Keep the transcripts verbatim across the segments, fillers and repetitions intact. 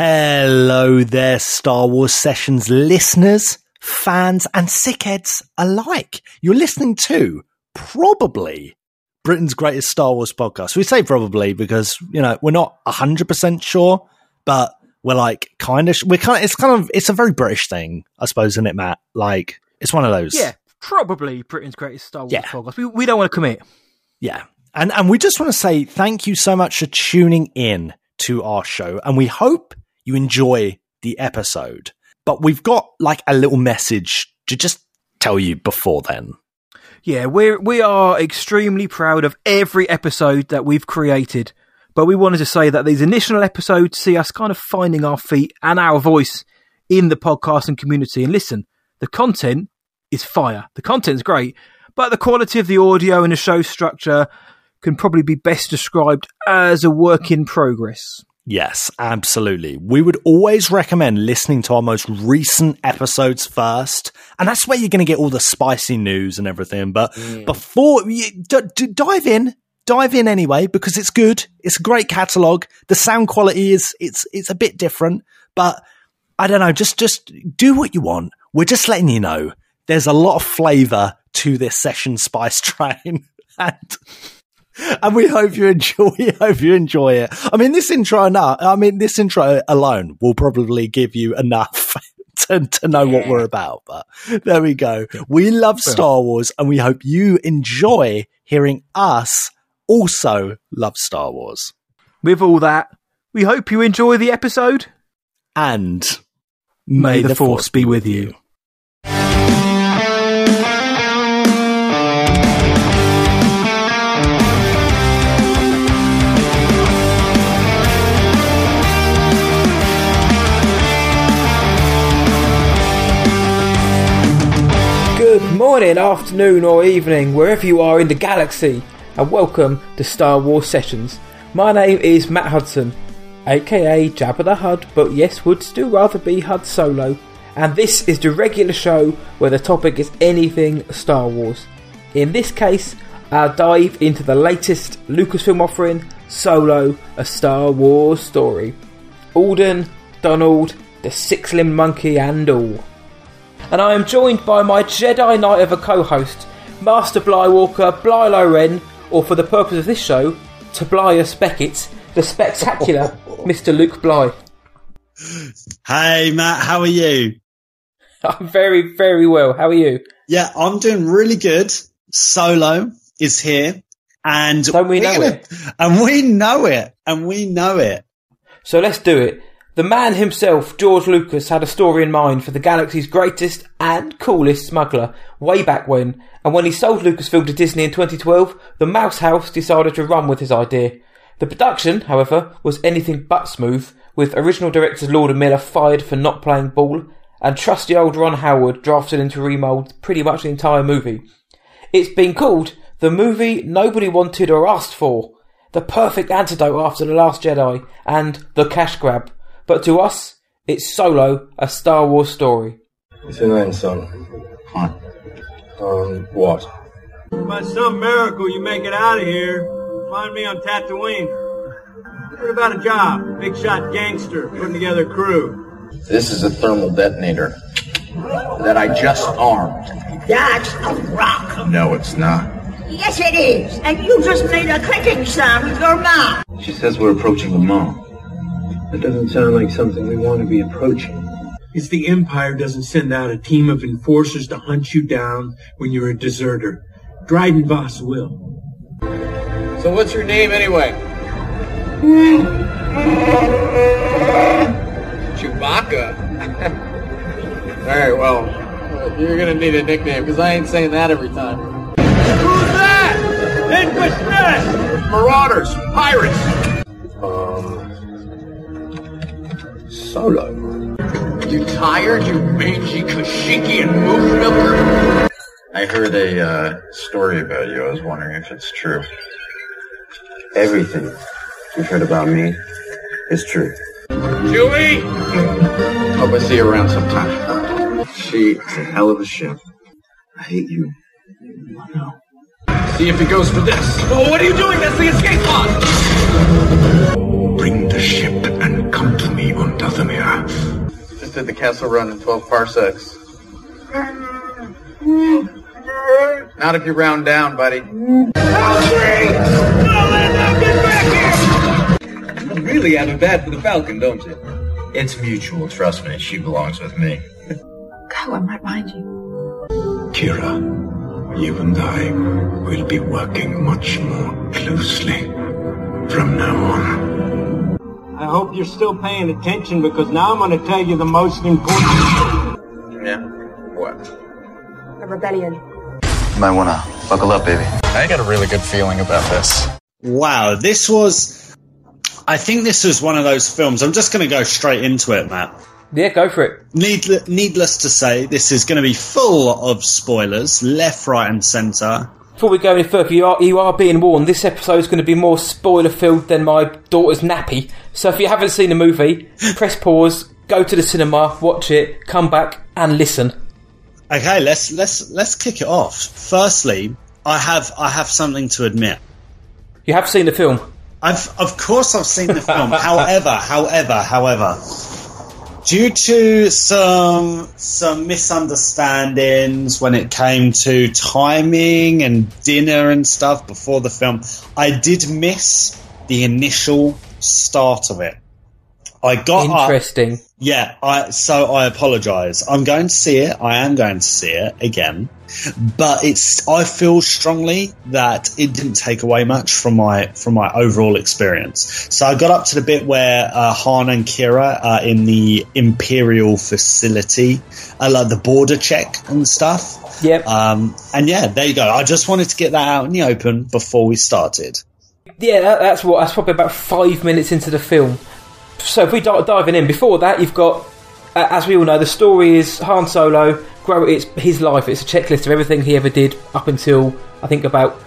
Hello there, Star Wars Sessions listeners, fans and sickheads alike. You're listening to probably Britain's greatest Star Wars podcast. We say probably because, you know, we're not one hundred percent sure, but we're like kind of, sh- we're kind of, it's kind of, it's a very British thing, I suppose, isn't it, Matt? Like, it's one of those. Yeah, probably Britain's greatest Star Wars yeah. podcast. We, we don't want to commit. Yeah. And, and we just want to say thank you so much for tuning in to our show, and we hope you enjoy the episode. But we've got like a little message to just tell you before then. Yeah, we're, we are extremely proud of every episode that we've created, but we wanted to say that these initial episodes see us kind of finding our feet and our voice in the podcasting community. And listen, the content is fire. The content's great, but the quality of the audio and the show structure can probably be best described as a work in progress. Yes, absolutely. We would always recommend listening to our most recent episodes first, and that's where you're going to get all the spicy news and everything. But mm. before you d- d- dive in, dive in anyway, because it's good. It's a great catalog. The sound quality is it's it's a bit different, but I don't know. Just just do what you want. We're just letting you know there's a lot of flavour to this session spice train, and. And we hope you enjoy. We hope you enjoy it. I mean, this intro, enough, I mean, this intro alone will probably give you enough to, to know yeah. what we're about. But there we go. We love Star Wars, and we hope you enjoy hearing us also love Star Wars. With all that, we hope you enjoy the episode, and may, may the, the Force, Force be with you. Good morning, afternoon or evening, wherever you are in the galaxy, and welcome to Star Wars Sessions. My name is Matt Hudson, aka Jabba the Hutt, but yes, would still rather be Han Solo, and this is the regular show where the topic is anything Star Wars. In this case, I'll dive into the latest Lucasfilm offering, Solo, A Star Wars Story. Alden, Donald, the six-limbed monkey and all. And I am joined by my Jedi Knight of a co-host, Master Blywalker Blylo Ren, or for the purpose of this show, Tobias Beckett, the spectacular Mister Luke Bly. Hey Matt, how are you? I'm very, very well. How are you? Yeah, I'm doing really good. Solo is here, and Don't we know gonna, it? And we know it, and we know it. So let's do it. The man himself, George Lucas, had a story in mind for the galaxy's greatest and coolest smuggler way back when, and when he sold Lucasfilm to Disney in twenty twelve, the Mouse House decided to run with his idea. The production, however, was anything but smooth, with original directors Lord and Miller fired for not playing ball, and trusty old Ron Howard drafted in to remould pretty much the entire movie. It's been called the movie nobody wanted or asked for, the perfect antidote after The Last Jedi, and the cash grab. But to us, it's Solo, A Star Wars Story. What's your name, son? Huh? Um, what? By some miracle you make it out of here, find me on Tatooine. What about a job? Big shot gangster, putting together a crew. This is a thermal detonator that I just armed. That's a rock. No, it's not. Yes, it is. And you just made a clicking sound with your mouth. She says we're approaching the mall. That doesn't sound like something we want to be approaching. It's the Empire doesn't send out a team of enforcers to hunt you down when you're a deserter. Dryden Vos will. So what's your name anyway? Chewbacca? Alright, well, you're going to need a nickname, because I ain't saying that every time. Who's that? Enfys Nest! Marauders! Pirates! Um... Solo. You tired, you mangy Kashyyykian moon milker? I heard a uh, story about you. I was wondering if it's true. Everything you've heard about me is true. Chewie! Hope I see you around sometime. She is a hell of a ship. I hate you. I know. See if it goes for this. Oh, what are you doing? That's the escape pod! Bring the ship and come to me on Dathomir. Dathomir. We just did the Kessel Run in twelve parsecs. Not if you round down, buddy. L three! Oh, get back here! You really have it bad for the Falcon, don't you? It's mutual, trust me. She belongs with me. Go, I'm right behind you. Kira, you and I will be working much more closely from now on. I hope you're still paying attention, because now I'm going to tell you the most important... Yeah? What? The rebellion. You might want to buckle up, baby. I got a really good feeling about this. Wow, this was... I think this was one of those films. I'm just going to go straight into it, Matt. Yeah, go for it. Needle- needless to say, this is going to be full of spoilers, left, right and centre. Before we go any further, you are, you are being warned, this episode is going to be more spoiler-filled than my daughter's nappy. So if you haven't seen the movie, press pause, go to the cinema, watch it, come back and listen. Okay, let's let's let's kick it off. Firstly, I have I have something to admit. You have seen the film? I've of course I've seen the film. however, however, however, due to some some misunderstandings when it came to timing and dinner and stuff before the film, I did miss the initial start of it. I got interesting. Up, yeah, I, so I apologise. I'm going to see it. I am going to see it again, but it's. I feel strongly that it didn't take away much from my from my overall experience. So I got up to the bit where uh, Han and Kira are in the Imperial facility, uh, like the border check and stuff. Yep. Um, and yeah, there you go. I just wanted to get that out in the open before we started. Yeah, that, that's what. That's probably about five minutes into the film. So if we start diving in, before that you've got, uh, as we all know, the story is Han Solo, grow it's his life, it's a checklist of everything he ever did up until, I think, about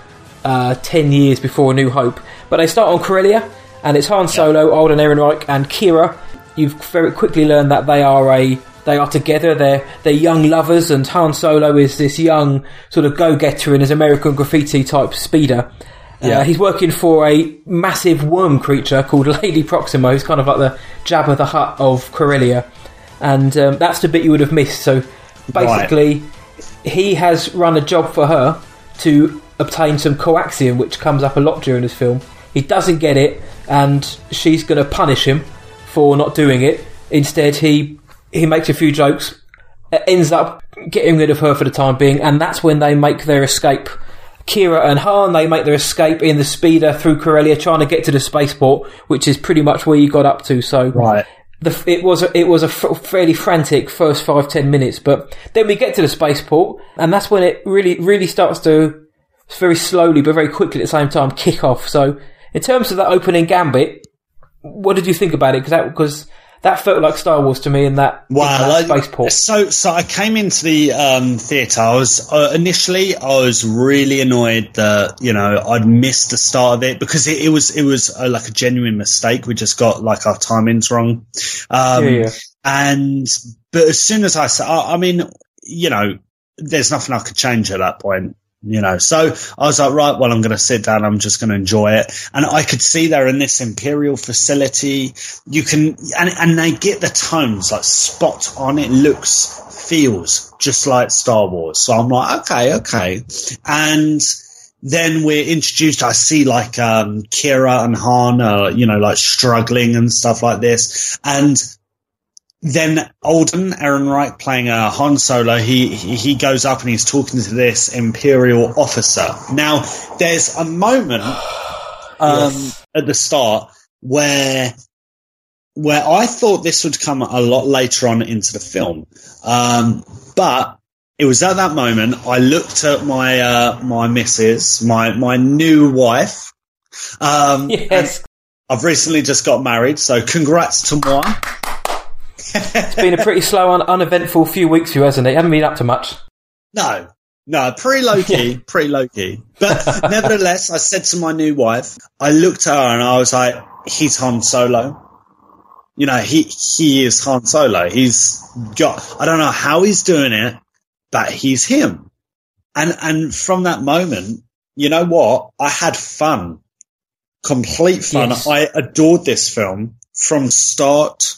uh, ten years before A New Hope. But they start on Corellia, and it's Han Solo, Alden Ehrenreich and Kira. You've very quickly learned that they are a they are together, they're, they're young lovers, and Han Solo is this young sort of go-getter in his American Graffiti type speeder. Yeah. Uh, he's working for a massive worm creature called Lady Proxima, who's kind of like the Jabba the Hutt of Corellia. And um, that's the bit you would have missed. So basically, right. He has run a job for her to obtain some coaxium, which comes up a lot during this film. He doesn't get it, and she's going to punish him for not doing it. Instead, he, he makes a few jokes, ends up getting rid of her for the time being, and that's when they make their escape. Kira and Han, they make their escape in the speeder through Corellia, trying to get to the spaceport, which is pretty much where you got up to. So right. the, it was a, it was a f- fairly frantic first five, ten minutes. But then we get to the spaceport, and that's when it really, really starts to, very slowly but very quickly at the same time, kick off. So in terms of that opening gambit, what did you think about it? Because that felt like Star Wars to me in that, wow, in that like, spaceport. So, so I came into the um, theatre. I was uh, initially I was really annoyed that, you know, I'd missed the start of it, because it, it was it was uh, like a genuine mistake. We just got like our timings wrong. Um, yeah, yeah. And but as soon as I said, I, I mean, you know, there's nothing I could change at that point. You know, so I was like, right, well, I'm going to sit down. I'm just going to enjoy it. And I could see they're in this Imperial facility. You can, and, and they get the tones like spot on. It looks, feels just like Star Wars. So I'm like, okay, okay. And then we're introduced. I see like, um, Kira and Han are, you know, like struggling and stuff like this. And then Alden Ehrenreich playing uh, Han Solo, he, he he goes up and he's talking to this Imperial officer. Now, there's a moment um, yes. at the start where where I thought this would come a lot later on into the film, um, but it was at that moment I looked at my uh, my missus, my my new wife. Um, yes, I've recently just got married, so congrats to moi. It's been a pretty slow and uneventful few weeks for you, hasn't it? You haven't been up to much. No, no, pretty low-key, pretty low-key. But nevertheless, I said to my new wife, I looked at her and I was like, he's Han Solo. You know, he, he is Han Solo. He's got, I don't know how he's doing it, but he's him. And, and from that moment, you know what? I had fun, complete fun. Yes. I adored this film from start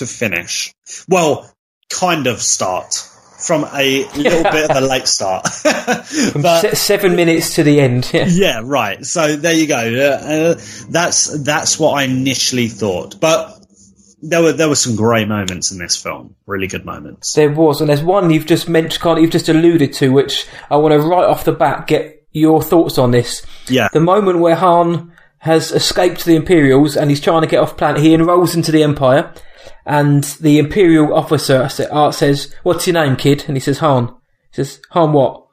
to finish. Well, kind of start from a little bit of a late start. But, seven minutes to the end. Yeah, yeah, right. So there you go. Uh, that's that's what I initially thought. But there were there were some great moments in this film, really good moments. There was, and there's one you've just mentioned, kind of, you've just alluded to, which I want to right off the bat get your thoughts on this. Yeah, the moment where Han has escaped the Imperials and he's trying to get off planet. He enrolls into the Empire, and the Imperial officer says, "What's your name, kid?" And he says, "Han." He says, "Han what?"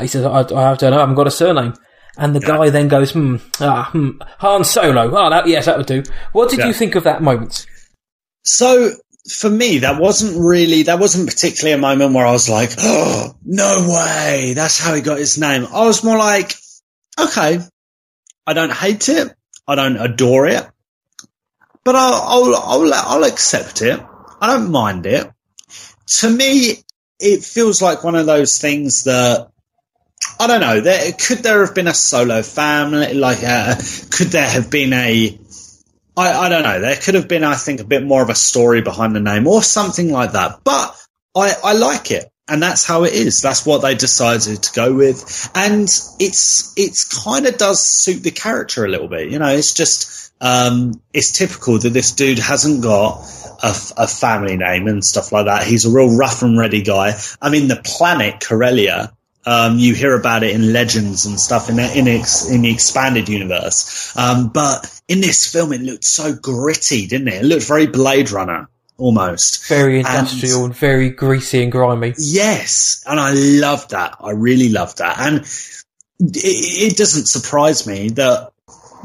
He says, I, I don't know. I haven't got a surname." And the yeah. guy then goes, "Hmm, ah, hmm, Han Solo. Ah, that, yes, that would do." What did yeah. you think of that moment? So for me, that wasn't really, that wasn't particularly a moment where I was like, "Oh, no way, that's how he got his name." I was more like, okay, I don't hate it, I don't adore it, but I'll, I'll, I'll, I'll accept it. I don't mind it. To me, it feels like one of those things that, I don't know, there, could there have been a Solo family? Like, uh, could there have been a, I, I don't know. There could have been, I think, a bit more of a story behind the name or something like that. But I, I like it. And that's how it is. That's what they decided to go with. And it's it's kind of does suit the character a little bit. You know, it's just, um, it's typical that this dude hasn't got a, a family name and stuff like that. He's a real rough and ready guy. I mean, the planet Corellia, um, you hear about it in Legends and stuff in the, in, ex, in the expanded universe. Um, but in this film, it looked so gritty, didn't it? It looked very Blade Runner, almost. Very industrial and, and very greasy and grimy. Yes, and I loved that. I really loved that. And it, it doesn't surprise me that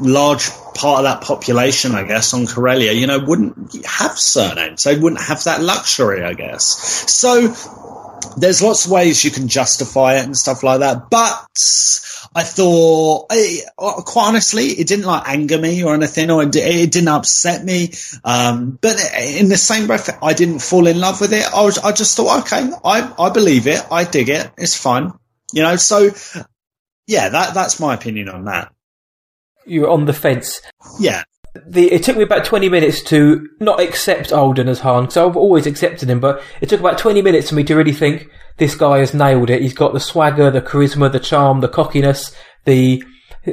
large part of that population, I guess, on Corellia, you know, wouldn't have surnames. They wouldn't have that luxury, I guess. So there's lots of ways you can justify it and stuff like that, but I thought, I, quite honestly, it didn't like anger me or anything, or it, it didn't upset me. Um, but in the same breath, I didn't fall in love with it. I was, I just thought, okay, I, I believe it, I dig it, it's fine, you know. So yeah, that that's my opinion on that. You were on the fence. Yeah. The, it took me about twenty minutes to not accept Alden as Han, because I've always accepted him, but it took about twenty minutes for me to really think, this guy has nailed it. He's got the swagger, the charisma, the charm, the cockiness, the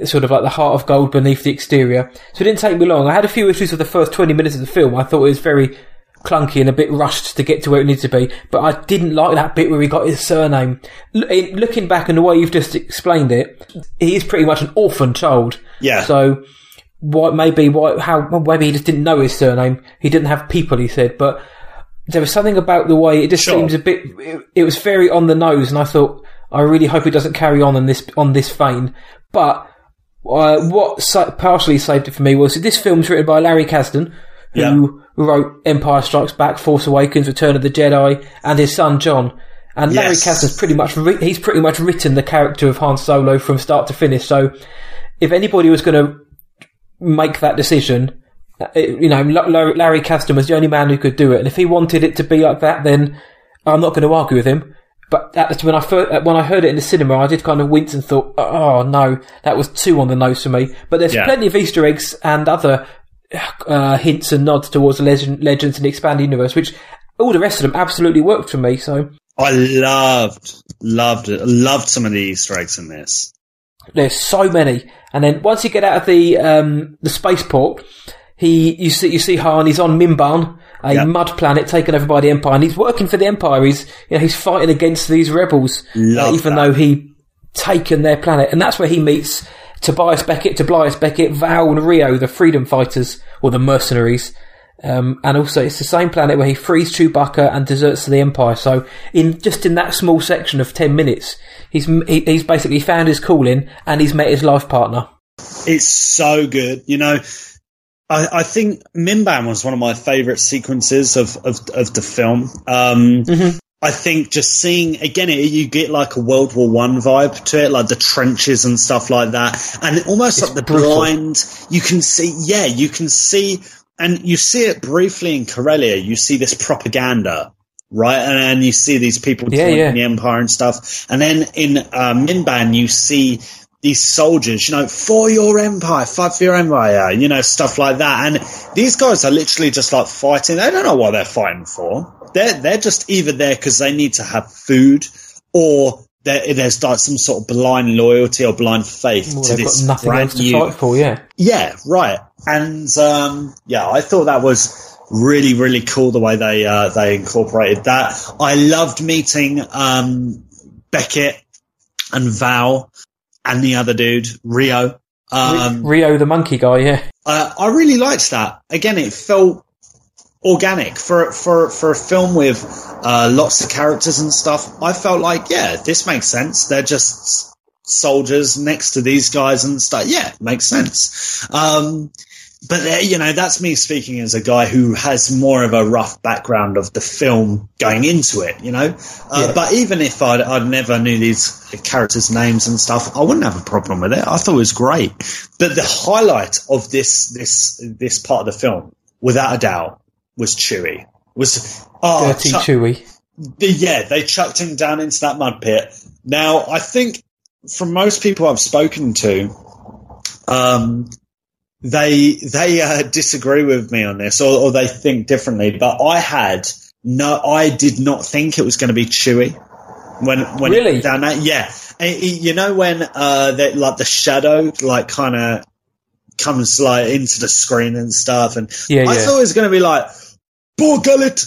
sort of like the heart of gold beneath the exterior. So it didn't take me long. I had a few issues with the first twenty minutes of the film. I thought it was very clunky and a bit rushed to get to where it needed to be, but I didn't like that bit where he got his surname. Looking back and the way you've just explained it, he is pretty much an orphan child. Yeah. So Why, maybe, why, how, maybe he just didn't know his surname. He didn't have people, he said, but there was something about the way it just sure. seems a bit, it, it was very on the nose, and I thought, I really hope it doesn't carry on in this, on this vein. But, uh, what sa- partially saved it for me was that this film's written by Larry Kasdan, who yeah. wrote Empire Strikes Back, Force Awakens, Return of the Jedi, and his son John. And Larry yes. Kasdan's pretty much, ri- he's pretty much written the character of Han Solo from start to finish, so if anybody was going to make that decision, it, you know, Larry Kasdan was the only man who could do it, and if he wanted it to be like that, then I'm not going to argue with him. But that's when I first, when I heard it in the cinema, I did kind of wince and thought, oh no, that was too on the nose for me. But there's yeah. plenty of Easter eggs and other uh, hints and nods towards legend, Legends and the Expanded Universe, which all the rest of them absolutely worked for me. So I loved, loved, loved some of the Easter eggs in this. There's so many. And then once you get out of the um, the spaceport, he you see you see Han. He's on Mimban, a yep. mud planet taken over by the Empire, and he's working for the Empire. He's you know he's fighting against these rebels, Love uh, even that. though he taken their planet. And that's where he meets Tobias Beckett, Tobias Beckett, Val, and Rio, the freedom fighters or the mercenaries. Um, and also, it's the same planet where he frees Chewbacca and deserts to the Empire. So, in just in that small section of ten minutes, he's he, he's basically found his calling and he's met his life partner. It's so good, you know. I, I think Mimban was one of my favourite sequences of, of of the film. Um, mm-hmm. I think just seeing again, it, you get like a World War One vibe to it, like the trenches and stuff like that, and almost it's like the brutal. blind. You can see, yeah, you can see. And you see it briefly in Corellia. You see this propaganda, right? And, and you see these people yeah, joining yeah. the Empire and stuff. And then in uh, Mimban, you see these soldiers, you know, for your empire, fight for your empire, you know, stuff like that. And these guys are literally just like fighting. They don't know what they're fighting for. They're, they're just either there because they need to have food, or there, there's like some sort of blind loyalty or blind faith well, to this got nothing brand else to new. Fight for, yeah. Yeah, right. And um, yeah, I thought that was really, really cool the way they uh, they incorporated that. I loved meeting um, Beckett and Val and the other dude, Rio. Um, Rio, the monkey guy, yeah. Uh, I really liked that. Again, it felt organic for for for a film with uh, lots of characters and stuff. I felt like, yeah, this makes sense. They're just soldiers next to these guys and stuff. Yeah, makes sense. Um, but there, you know, that's me speaking as a guy who has more of a rough background of the film going into it. You know, uh, yeah. But even if I'd, I'd never knew these characters' names and stuff, I wouldn't have a problem with it. I thought it was great. But the highlight of this this this part of the film, without a doubt, was Chewie. Was oh, Dirty chuck- Chewie. Yeah, they chucked him down into that mud pit. Now, I think from most people I've spoken to, um, they they uh, disagree with me on this, or, or they think differently. But I had no, I did not think it was going to be Chewie when when really? It down there. Yeah, it, it, you know when uh, that like the shadow like kind of comes like into the screen and stuff, and yeah, I yeah. thought it was going to be like. Borgullet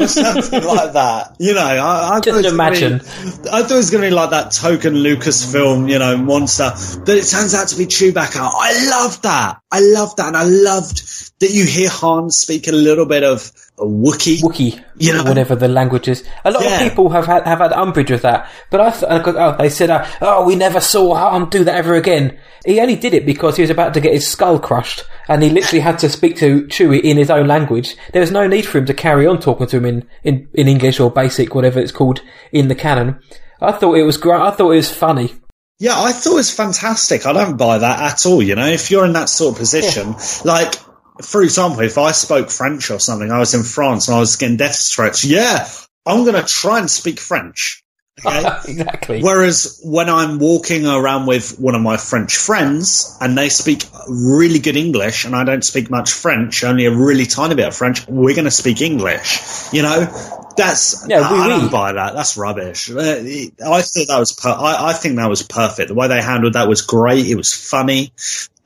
or something like that, you know. I, I just imagine. Be, I thought it was going to be like that token Lucasfilm, you know, monster. But it turns out to be Chewbacca. I loved that. I loved that, and I loved that you hear Han speak a little bit of a Wookiee, Wookiee, you know, whatever the language is. A lot yeah. of people have had have had umbrage with that, but I th- oh, they said, uh, "Oh, we never saw Han do that ever again." He only did it because he was about to get his skull crushed, and he literally had to speak to Chewie in his own language. There was no need for him to carry on talking to him in, in, in English or Basic, whatever it's called in the canon. I thought it was great. I thought it was funny. Yeah, I thought it was fantastic. I don't buy that at all. You know, if you're in that sort of position, yeah. like for example, if I spoke French or something, I was in France and I was getting death threats. Yeah, I'm going to try and speak French. Okay? Exactly. Whereas when I'm walking around with one of my French friends and they speak really good English and I don't speak much French, only a really tiny bit of French, we're going to speak English. You know, that's yeah, I, I don't buy that. That's rubbish. I thought that was. Per- I, I think that was perfect. The way they handled that was great. It was funny.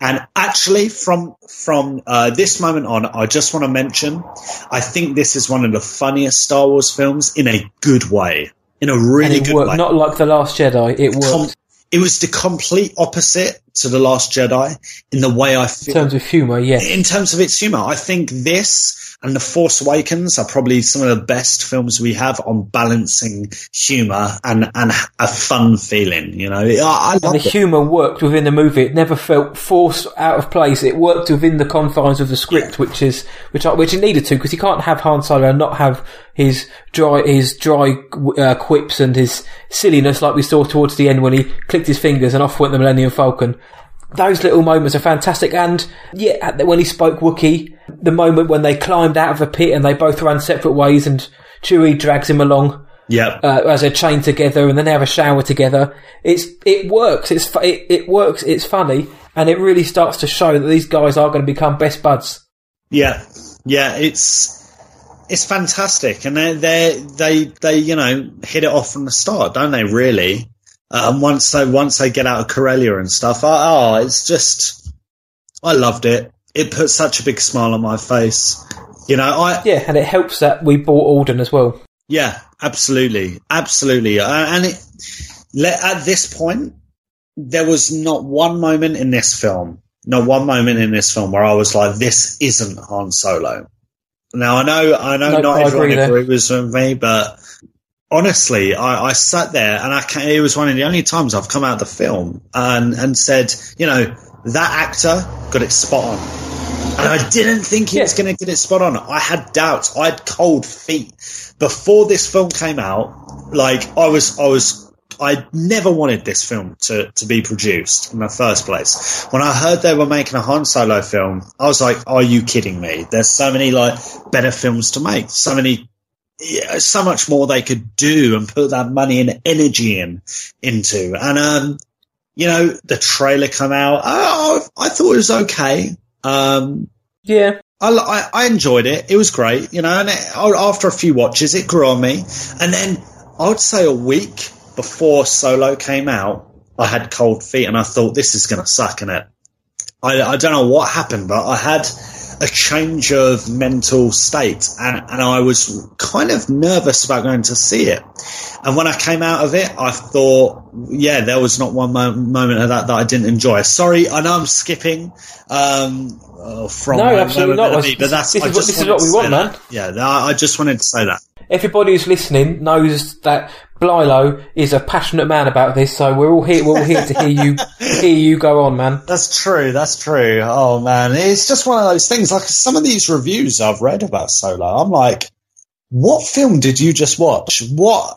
And actually, from from uh, this moment on, I just want to mention, I think this is one of the funniest Star Wars films in a good way. In a really good worked, way. Not like The Last Jedi. It worked. Com- it was the complete opposite to The Last Jedi in the way I feel. In terms of humour, yeah. In terms of its humour. I think this and The Force Awakens are probably some of the best films we have on balancing humour and, and a fun feeling, you know. I, I and the humour worked within the movie. It never felt forced out of place. It worked within the confines of the script, which is which I, which it needed to, because you can't have Han Solo and not have his dry his dry uh, quips and his silliness like we saw towards the end when he clicked his fingers and off went the Millennium Falcon. Those little moments are fantastic. And yeah, when he spoke Wookiee, the moment when they climbed out of the pit and they both ran separate ways and Chewie drags him along, yeah, uh, as they're chained together, and then they have a shower together. It's it works. It's it, it works. It's funny, and it really starts to show that these guys are going to become best buds. Yeah, yeah, it's. It's fantastic, and they they they they you know hit it off from the start, don't they? Really, uh, and once they once they get out of Corellia and stuff, I, oh, it's just I loved it. It put such a big smile on my face, you know. I yeah, and it helps that we bought Alden as well. Yeah, absolutely, absolutely, uh, and it let, at this point there was not one moment in this film, not one moment in this film where I was like, "This isn't Han Solo." Now, I know I know, nope, not everyone agrees with me, but honestly, I, I sat there and I can, it was one of the only times I've come out of the film and, and said, you know, that actor got it spot on. And I didn't think he yeah. was going to get it spot on. I had doubts. I had cold feet. Before this film came out, like, I was I was... I never wanted this film to, to be produced in the first place. When I heard they were making a Han Solo film, I was like, are you kidding me? There's so many like better films to make, so many, so much more they could do and put that money and energy in into. And um, you know, the trailer come out. Oh, I thought it was okay. Um, yeah. I, I, I enjoyed it. It was great, you know, and it, after a few watches, it grew on me. And then I would say a week before Solo came out, I had cold feet and I thought, this is going to suck, innit? I, I don't know what happened, but I had a change of mental state and, and I was kind of nervous about going to see it. And when I came out of it, I thought, yeah, there was not one mo- moment of that that I didn't enjoy. Sorry, I know I'm skipping um, uh, from... No, absolutely not. Me, but that's, this is, this is what we want, man. Yeah, I just wanted to say that. Everybody who's listening knows that Blilo is a passionate man about this, so we're all here. We're all here to hear you. Hear you go on, man. That's true. That's true. Oh man, it's just one of those things. Like some of these reviews I've read about Solo, I'm like, what film did you just watch? What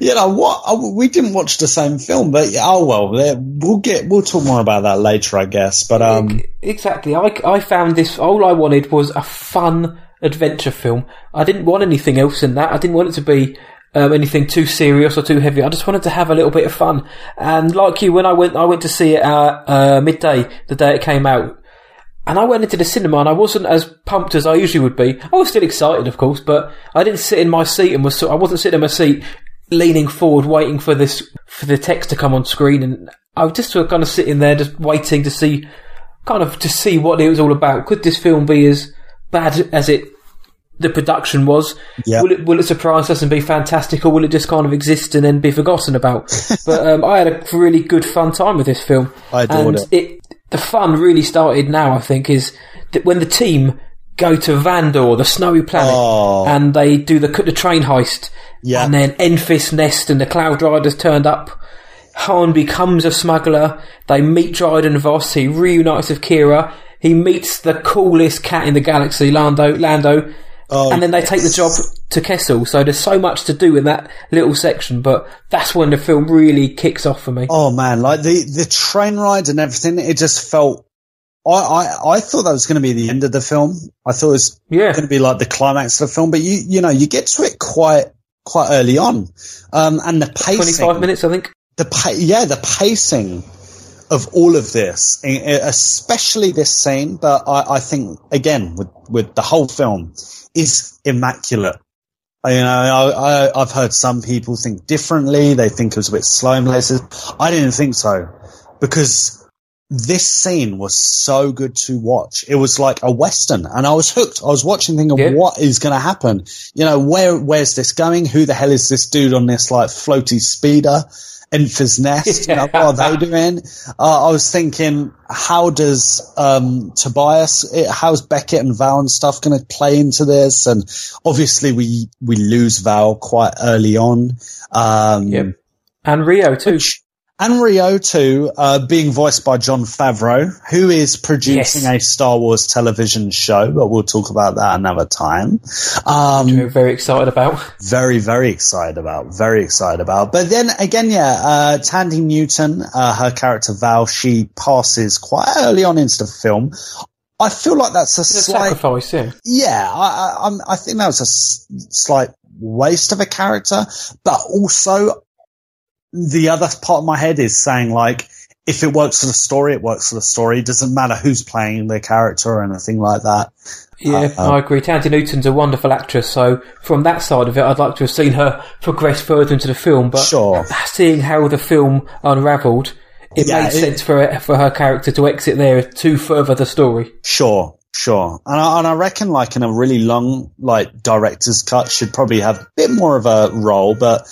you know? What we didn't watch the same film, but oh well. We'll get. We'll talk more about that later, I guess. But um, exactly. I I found this. All I wanted was a fun adventure film. I didn't want anything else than that. I didn't want it to be um, anything too serious or too heavy. I just wanted to have a little bit of fun. And like you, when I went, I went to see it at uh, midday, the day it came out. And I went into the cinema and I wasn't as pumped as I usually would be. I was still excited, of course, but I didn't sit in my seat and was. I wasn't sitting in my seat, leaning forward, waiting for this for the text to come on screen. And I was just kind of sitting there, just waiting to see, kind of to see what it was all about. Could this film be as bad as it the production was? Yep. Will it will it surprise us and be fantastic, or will it just kind of exist and then be forgotten about? But um, I had a really good fun time with this film. I adored and it. it. The fun really started now, I think, is that when the team go to Vandor, the snowy planet, oh. and they do the the train heist, yep. and then Enfys Nest and the Cloud Riders turned up. Han becomes a smuggler. They meet Dryden Vos. He reunites with Kira. He meets the coolest cat in the galaxy, Lando, Lando, oh, and then they yes. take the job to Kessel. So there's so much to do in that little section, but that's when the film really kicks off for me. Oh man, like the, the train ride and everything, it just felt, I, I, I thought that was going to be the end of the film. I thought it was yeah. going to be like the climax of the film, but you, you know, you get to it quite, quite early on. Um, and the pacing. twenty-five minutes, I think. The pa- yeah, the pacing of all of this, especially this scene, but I, I think, again, with, with the whole film, is immaculate. You know, I, I, I've heard some people think differently. They think it was a bit slow in places. I didn't think so, because this scene was so good to watch. It was like a Western, and I was hooked. I was watching thinking, yeah. what is going to happen? You know, where where's this going? Who the hell is this dude on this, like, floaty speeder? Enfys Nest, you know, what are they doing? Uh, I was thinking, how does um, Tobias, how's Beckett and Val and stuff going to play into this? And obviously, we we lose Val quite early on. Um, yep. And Rio too. Which, and Rio too, uh, being voiced by Jon Favreau, who is producing yes. a Star Wars television show, but we'll talk about that another time. Um, Which we're very excited about. Very, very excited about. Very excited about. But then again, yeah, uh, Tandy Newton, uh, her character Val, she passes quite early on into the film. I feel like that's a it's slight... a sacrifice, yeah. Yeah, I, I, I'm, I think that was a s- slight waste of a character, but also... The other part of my head is saying, like, if it works for the story, it works for the story. It doesn't matter who's playing the character or anything like that. Yeah, uh, I agree. Tandy Newton's a wonderful actress, so from that side of it, I'd like to have seen her progress further into the film. But sure. seeing how the film unravelled, it yeah, made it, sense for her, for her character to exit there to further the story. Sure, sure. And I, and I reckon, like, in a really long, like, director's cut, should probably have a bit more of a role, but...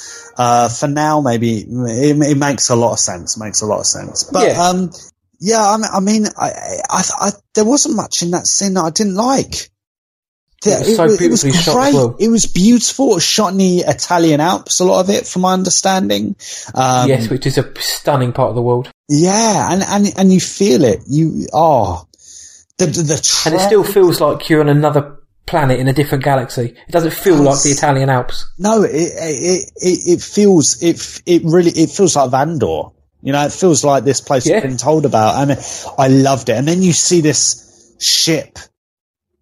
Uh, for now, maybe it, it makes a lot of sense. Makes a lot of sense. But yeah, um, yeah I, I mean, I, I, I, there wasn't much in that scene that I didn't like. It was, it, so it was great. Shot as well. It was beautiful. It was shot in the Italian Alps, a lot of it, from my understanding. Um, yes, which is a stunning part of the world. Yeah, and and, and you feel it. You oh, the the, the tra- and it still feels like you're on another planet in a different galaxy. It doesn't feel like the Italian Alps. No, it it it, it feels it it really it feels like Vandor. You know, it feels like this place yeah. I've been told about. I mean, I loved it. And then you see this ship,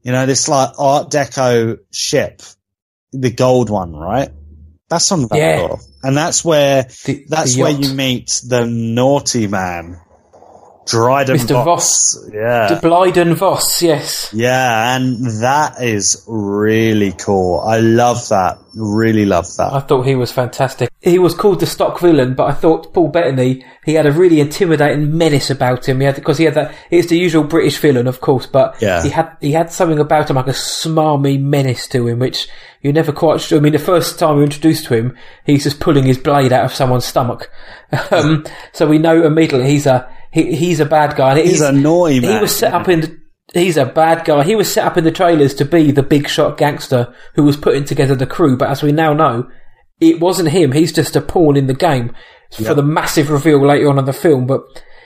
you know, this like Art Deco ship, the gold one, right? That's on Vandor. Yeah. And that's where the, that's the where you meet the naughty man, Dryden Mister Vos. Vos. Yeah. Dryden Vos, yes. Yeah, and that is really cool. I love that. Really love that. I thought he was fantastic. He was called the stock villain, but I thought Paul Bettany, he had a really intimidating menace about him. He had, because he had that, it's the usual British villain, of course, but yeah. he had he had something about him, like a smarmy menace to him, which you never quite sure. I mean, the first time we were introduced to him, he's just pulling his blade out of someone's stomach. Um, so we know immediately he's a, He, he's a bad guy. He's, he's a naughty man. He was set up in. The, he's a bad guy. He was set up in the trailers to be the big shot gangster who was putting together the crew. But as we now know, it wasn't him. He's just a pawn in the game yep. for the massive reveal later on in the film. But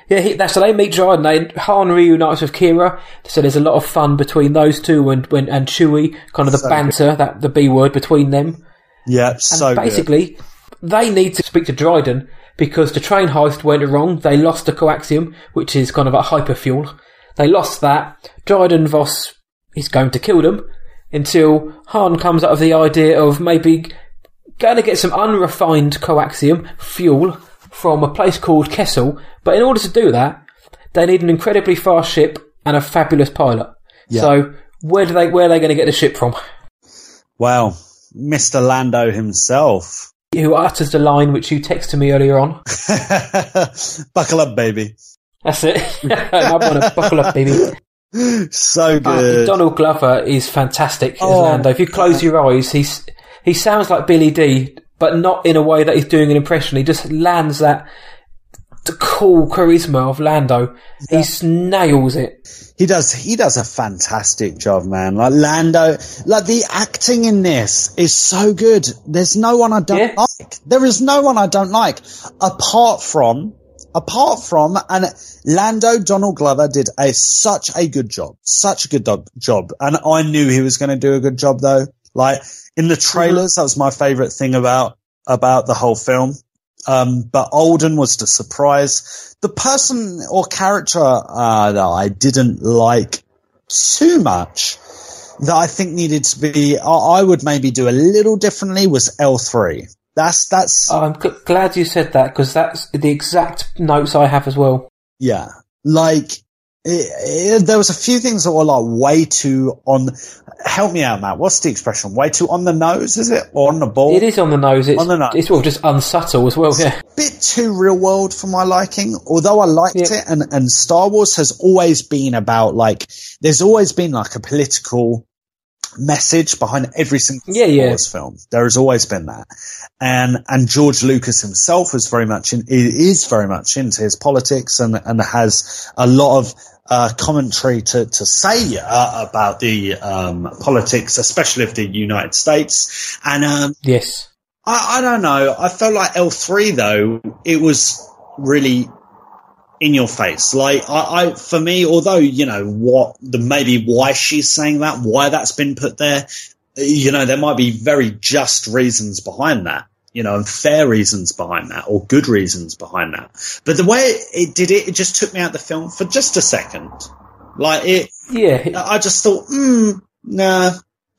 yeah, he, that's how they meet Dryden. They, Han reunites with Kira, so there's a lot of fun between those two and when and Chewie, kind of the so banter good. that the B word between them. Yeah, and so basically, good. they need to speak to Dryden. Because the train heist went wrong, they lost the coaxium, which is kind of a hyperfuel. They lost that. Dryden Vos is going to kill them until Han comes up with the idea of maybe going to get some unrefined coaxium fuel from a place called Kessel. But in order to do that, they need an incredibly fast ship and a fabulous pilot. Yeah. So where do they where are they going to get the ship from? Well, Mister Lando himself. Who utters the line which you texted me earlier on. Buckle up, baby. That's it. I want to buckle up, baby. So good. Uh, Donald Glover is fantastic oh, as Lando. If you close your eyes, he's, he sounds like Billy Dee, but not in a way that he's doing an impression. He just lands that the cool charisma of Lando. Yeah. He nails it. He does. He does a fantastic job, man. Like Lando, like the acting in this is so good. There's no one I don't yeah. like. There is no one I don't like, apart from, apart from, and Lando Donald Glover did a such a good job, such a good do- job. And I knew he was going to do a good job, though. Like in the trailers, mm-hmm. that was my favorite thing about about the whole film. Um, but Alden was the surprise. The person or character uh, that I didn't like too much, that I think needed to be, uh, I would maybe do a little differently, was L three. That's that's. Oh, I'm g- glad you said that, because that's the exact notes I have as well. Yeah, like it, it, there was a few things that were like way too on. Help me out, Matt. What's the expression? Way too on the nose, is it? Or on the ball? It is on the nose. It's, on the nose. It's sort of just unsubtle as well, yeah. It's a bit too real world for my liking, although I liked yeah. it. And, and Star Wars has always been about, like, there's always been, like, a political message behind every single yeah, Star yeah. Wars film. There has always been that. And and George Lucas himself was very much in, is very much into his politics and, and has a lot of Uh, commentary to, to say uh, about the um, politics, especially of the United States. And um, yes, I, I don't know. I felt like L three, though, it was really in your face. Like I, I for me, although, you know, what the maybe why she's saying that, why that's been put there, you know, there might be very just reasons behind that. You know, and fair reasons behind that, or good reasons behind that. But the way it did it, it just took me out of the film for just a second. Like it, yeah. I just thought, hmm, nah,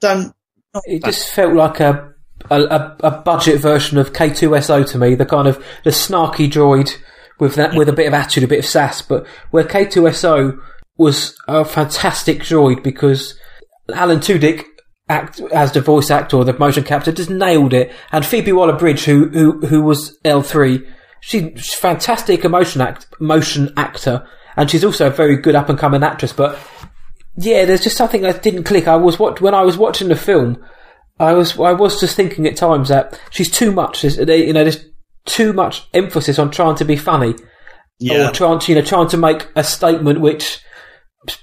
don't. It don't. Just felt like a, a a budget version of K two S O to me. The kind of the snarky droid with that, with a bit of attitude, a bit of sass. But where K two S O was a fantastic droid, because Alan Tudyk. Act, as the voice actor or the motion capture, just nailed it. And Phoebe Waller-Bridge, who who who was L three, she, she's a fantastic emotion act motion actor, and she's also a very good up and coming actress. But yeah, there's just something that didn't click. I was what when I was watching the film, I was I was just thinking at times that she's too much. There's, you know, there's too much emphasis on trying to be funny, yeah. or trying to, you know, trying to make a statement which.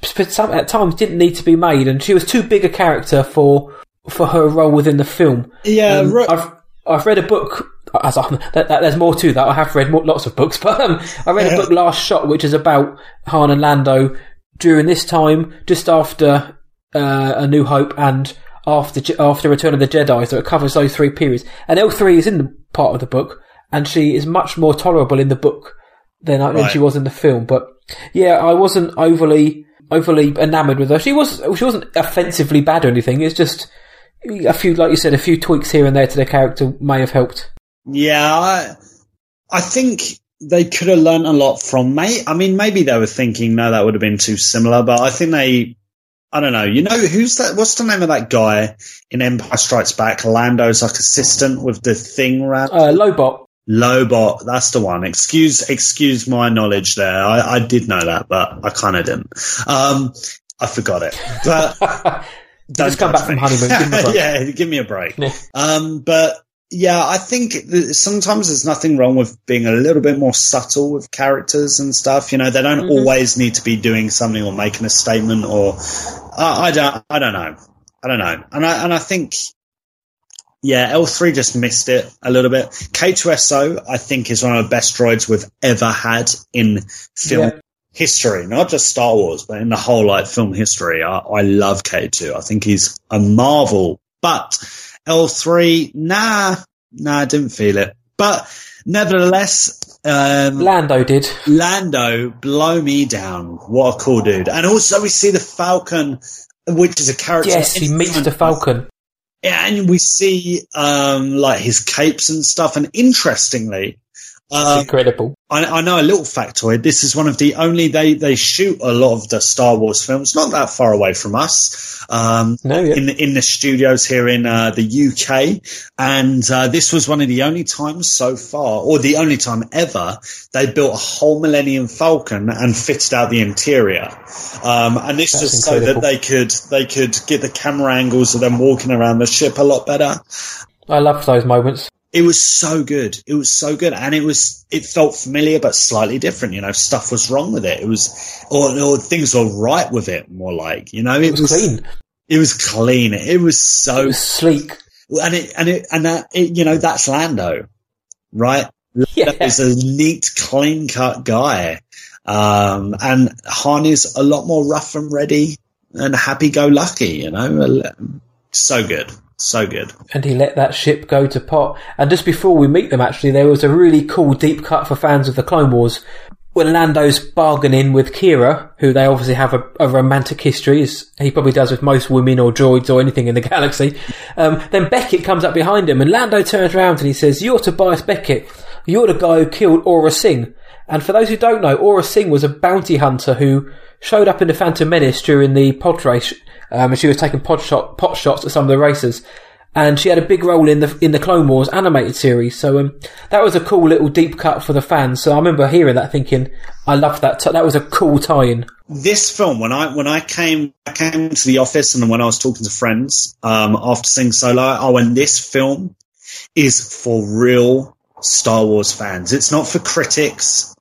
Some, at times didn't need to be made, and she was too big a character for for her role within the film. Yeah, um, right. I've I've read a book. As that, that, there's more to that. I have read more, lots of books, but um, I read a book, Last Shot, which is about Han and Lando during this time, just after uh, A New Hope and after after Return of the Jedi. So it covers those three periods. And L three is in the part of the book, and she is much more tolerable in the book than right. than she was in the film. But yeah, I wasn't overly. overly enamoured with her. She was she wasn't offensively bad or anything. It's just a few, like you said, a few tweaks here and there to their character may have helped. Yeah, I, I think they could have learned a lot from May. I mean, maybe they were thinking, no, that would have been too similar, but I think they, I don't know, you know, who's that? What's the name of that guy in Empire Strikes Back? Lando's like assistant with the thing around. Uh, Lobot. Lobot, that's the one. Excuse, excuse my knowledge there. I, I did know that, but I kind of didn't. Um, I forgot it. But just come back me. From honeymoon. Give me a break. Yeah, give me a break. Yeah. Um, but yeah, I think th- sometimes there's nothing wrong with being a little bit more subtle with characters and stuff. You know, they don't mm-hmm. always need to be doing something or making a statement or uh, I don't, I don't know, I don't know. And I and I think. Yeah, L three just missed it a little bit. K two S O, I think, is one of the best droids we've ever had in film yeah. history. Not just Star Wars, but in the whole, like, film history. I, I love K two. I think he's a marvel. But L three, nah, nah, I didn't feel it. But nevertheless... Um, Lando did. Lando, blow me down. What a cool dude. And also we see the Falcon, which is a character... Yes, he meets the Falcon. Yeah, and we see um, like his capes and stuff. And interestingly, um, incredible. I, I know a little factoid. This is one of the only they they shoot a lot of the Star Wars films not that far away from us. Um, no, yeah. in the, in the studios here in uh, the U K, and uh, this was one of the only times so far, or the only time ever, they built a whole Millennium Falcon and fitted out the interior. Um, and this was so that they could they could get the camera angles of them walking around the ship a lot better. I love those moments. It was so good. It was so good. And it was, it felt familiar, but slightly different. You know, stuff was wrong with it. It was, or, or things were right with it, more like, you know, it, it was clean. It was clean. It was so it was sleek. And it, and it, and that, it, you know, that's Lando, right? Yeah. Lando is a neat, clean cut guy. Um, and Han is a lot more rough and ready and happy go lucky, you know, so good. So good. And he let that ship go to pot. And just before we meet them, actually, there was a really cool deep cut for fans of the Clone Wars when Lando's bargaining with Kira, who they obviously have a, a romantic history, as he probably does with most women or droids or anything in the galaxy. Um, then Beckett comes up behind him and Lando turns around and he says, "You're Tobias Beckett. You're the guy who killed Aura Singh." And for those who don't know, Aura Singh was a bounty hunter who showed up in the Phantom Menace during the pod race. Um, and she was taking pod shot, pot shots at some of the racers. And she had a big role in the in the Clone Wars animated series. So um, that was a cool little deep cut for the fans. So I remember hearing that thinking, I loved that. T- that was a cool tie-in. This film, when I when I came I came to the office and when I was talking to friends um, after seeing Solo, I went, this film is for real Star Wars fans. It's not for critics.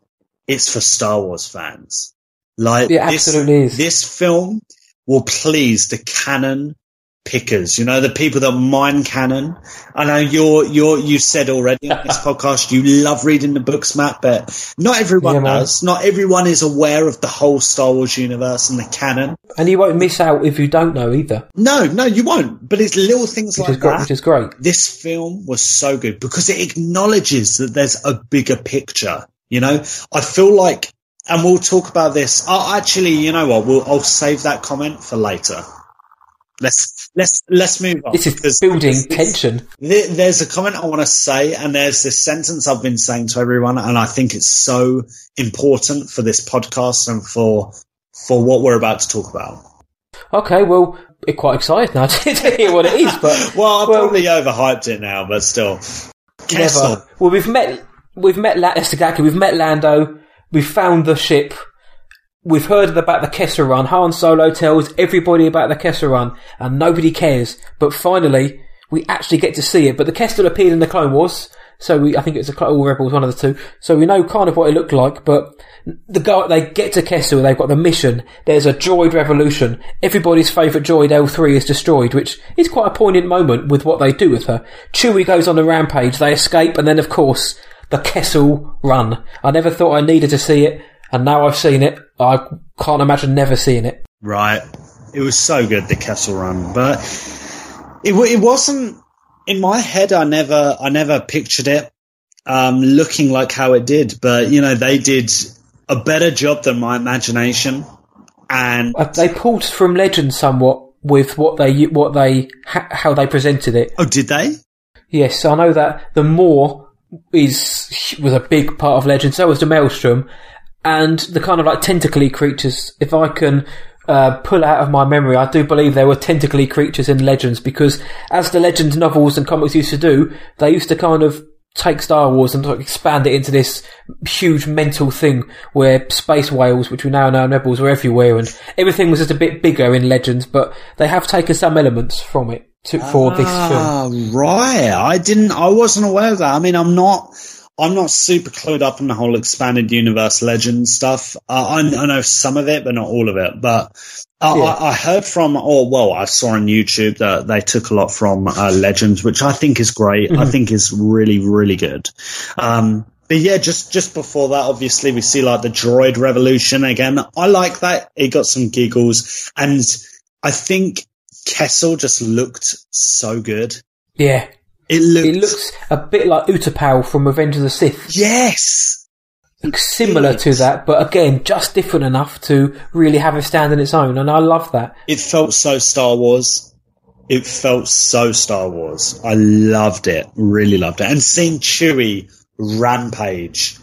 It's for Star Wars fans. Like, it absolutely this, is. This film... will please the canon pickers, you know, the people that mine canon. I know you're, you're, you said already in this podcast, you love reading the books, Matt, but not everyone yeah, does. Not everyone is aware of the whole Star Wars universe and the canon. And you won't miss out if you don't know either. No, no, you won't. But it's little things which like is great, that. Which is great. This film was so good because it acknowledges that there's a bigger picture, you know. I feel like, and we'll talk about this. Oh, actually, you know what? We'll, I'll save that comment for later. Let's let's let's move on. This is building this, tension. This, there's a comment I want to say, and there's this sentence I've been saying to everyone, and I think it's so important for this podcast and for for what we're about to talk about. Okay, well, I'm quite excited now to hear what it is. But well, I've well, probably overhyped it now, but still. Kessel. Well, we've met we've met Lando. We've met Lando. We've found the ship. We've heard about the Kessel Run. Han Solo tells everybody about the Kessel Run, and nobody cares. But finally, we actually get to see it. But the Kessel appeared in the Clone Wars, so we I think it's a Clone Wars Rebels, one of the two. So we know kind of what it looked like. But the guy they get to Kessel, they've got the mission. There's a droid revolution. Everybody's favourite droid L three is destroyed, which is quite a poignant moment with what they do with her. Chewie goes on a rampage. They escape, and then of course. The Kessel Run. I never thought I needed to see it, and now I've seen it. I can't imagine never seeing it. Right. It was so good, the Kessel Run, but it, it wasn't in my head. I never, I never pictured it um, looking like how it did. But you know, they did a better job than my imagination, and they pulled from legend somewhat. with what they what they how they presented it. Oh, did they? Yes, I know that the Moor is was a big part of Legend. So was the Maelstrom, and the kind of like tentacly creatures. If I can uh, pull out of my memory, I do believe there were tentacly creatures in Legends, because as the Legends novels and comics used to do, they used to kind of take Star Wars and expand it into this huge mental thing where space whales, which we now know in Rebels, were everywhere, and everything was just a bit bigger in Legends, but they have taken some elements from it to, for ah, this film. Right. I didn't, I wasn't aware of that. I mean, I'm not, I'm not super clued up on the whole expanded universe Legend stuff. Uh, I, I know some of it, but not all of it, but uh, yeah. I, I heard from, oh, well, I saw on YouTube that they took a lot from uh, Legends, which I think is great. Mm-hmm. I think is really, really good. Um, but yeah, just, just before that, obviously we see like the droid revolution again. I like that. It got some giggles, and I think Kessel just looked so good. Yeah. It looks, it looks a bit like Utapau from Revenge of the Sith. Yes! Looks similar to that, but again, just different enough to really have a stand on its own, and I love that. It felt so Star Wars. It felt so Star Wars. I loved it. Really loved it. And seeing Chewie rampage.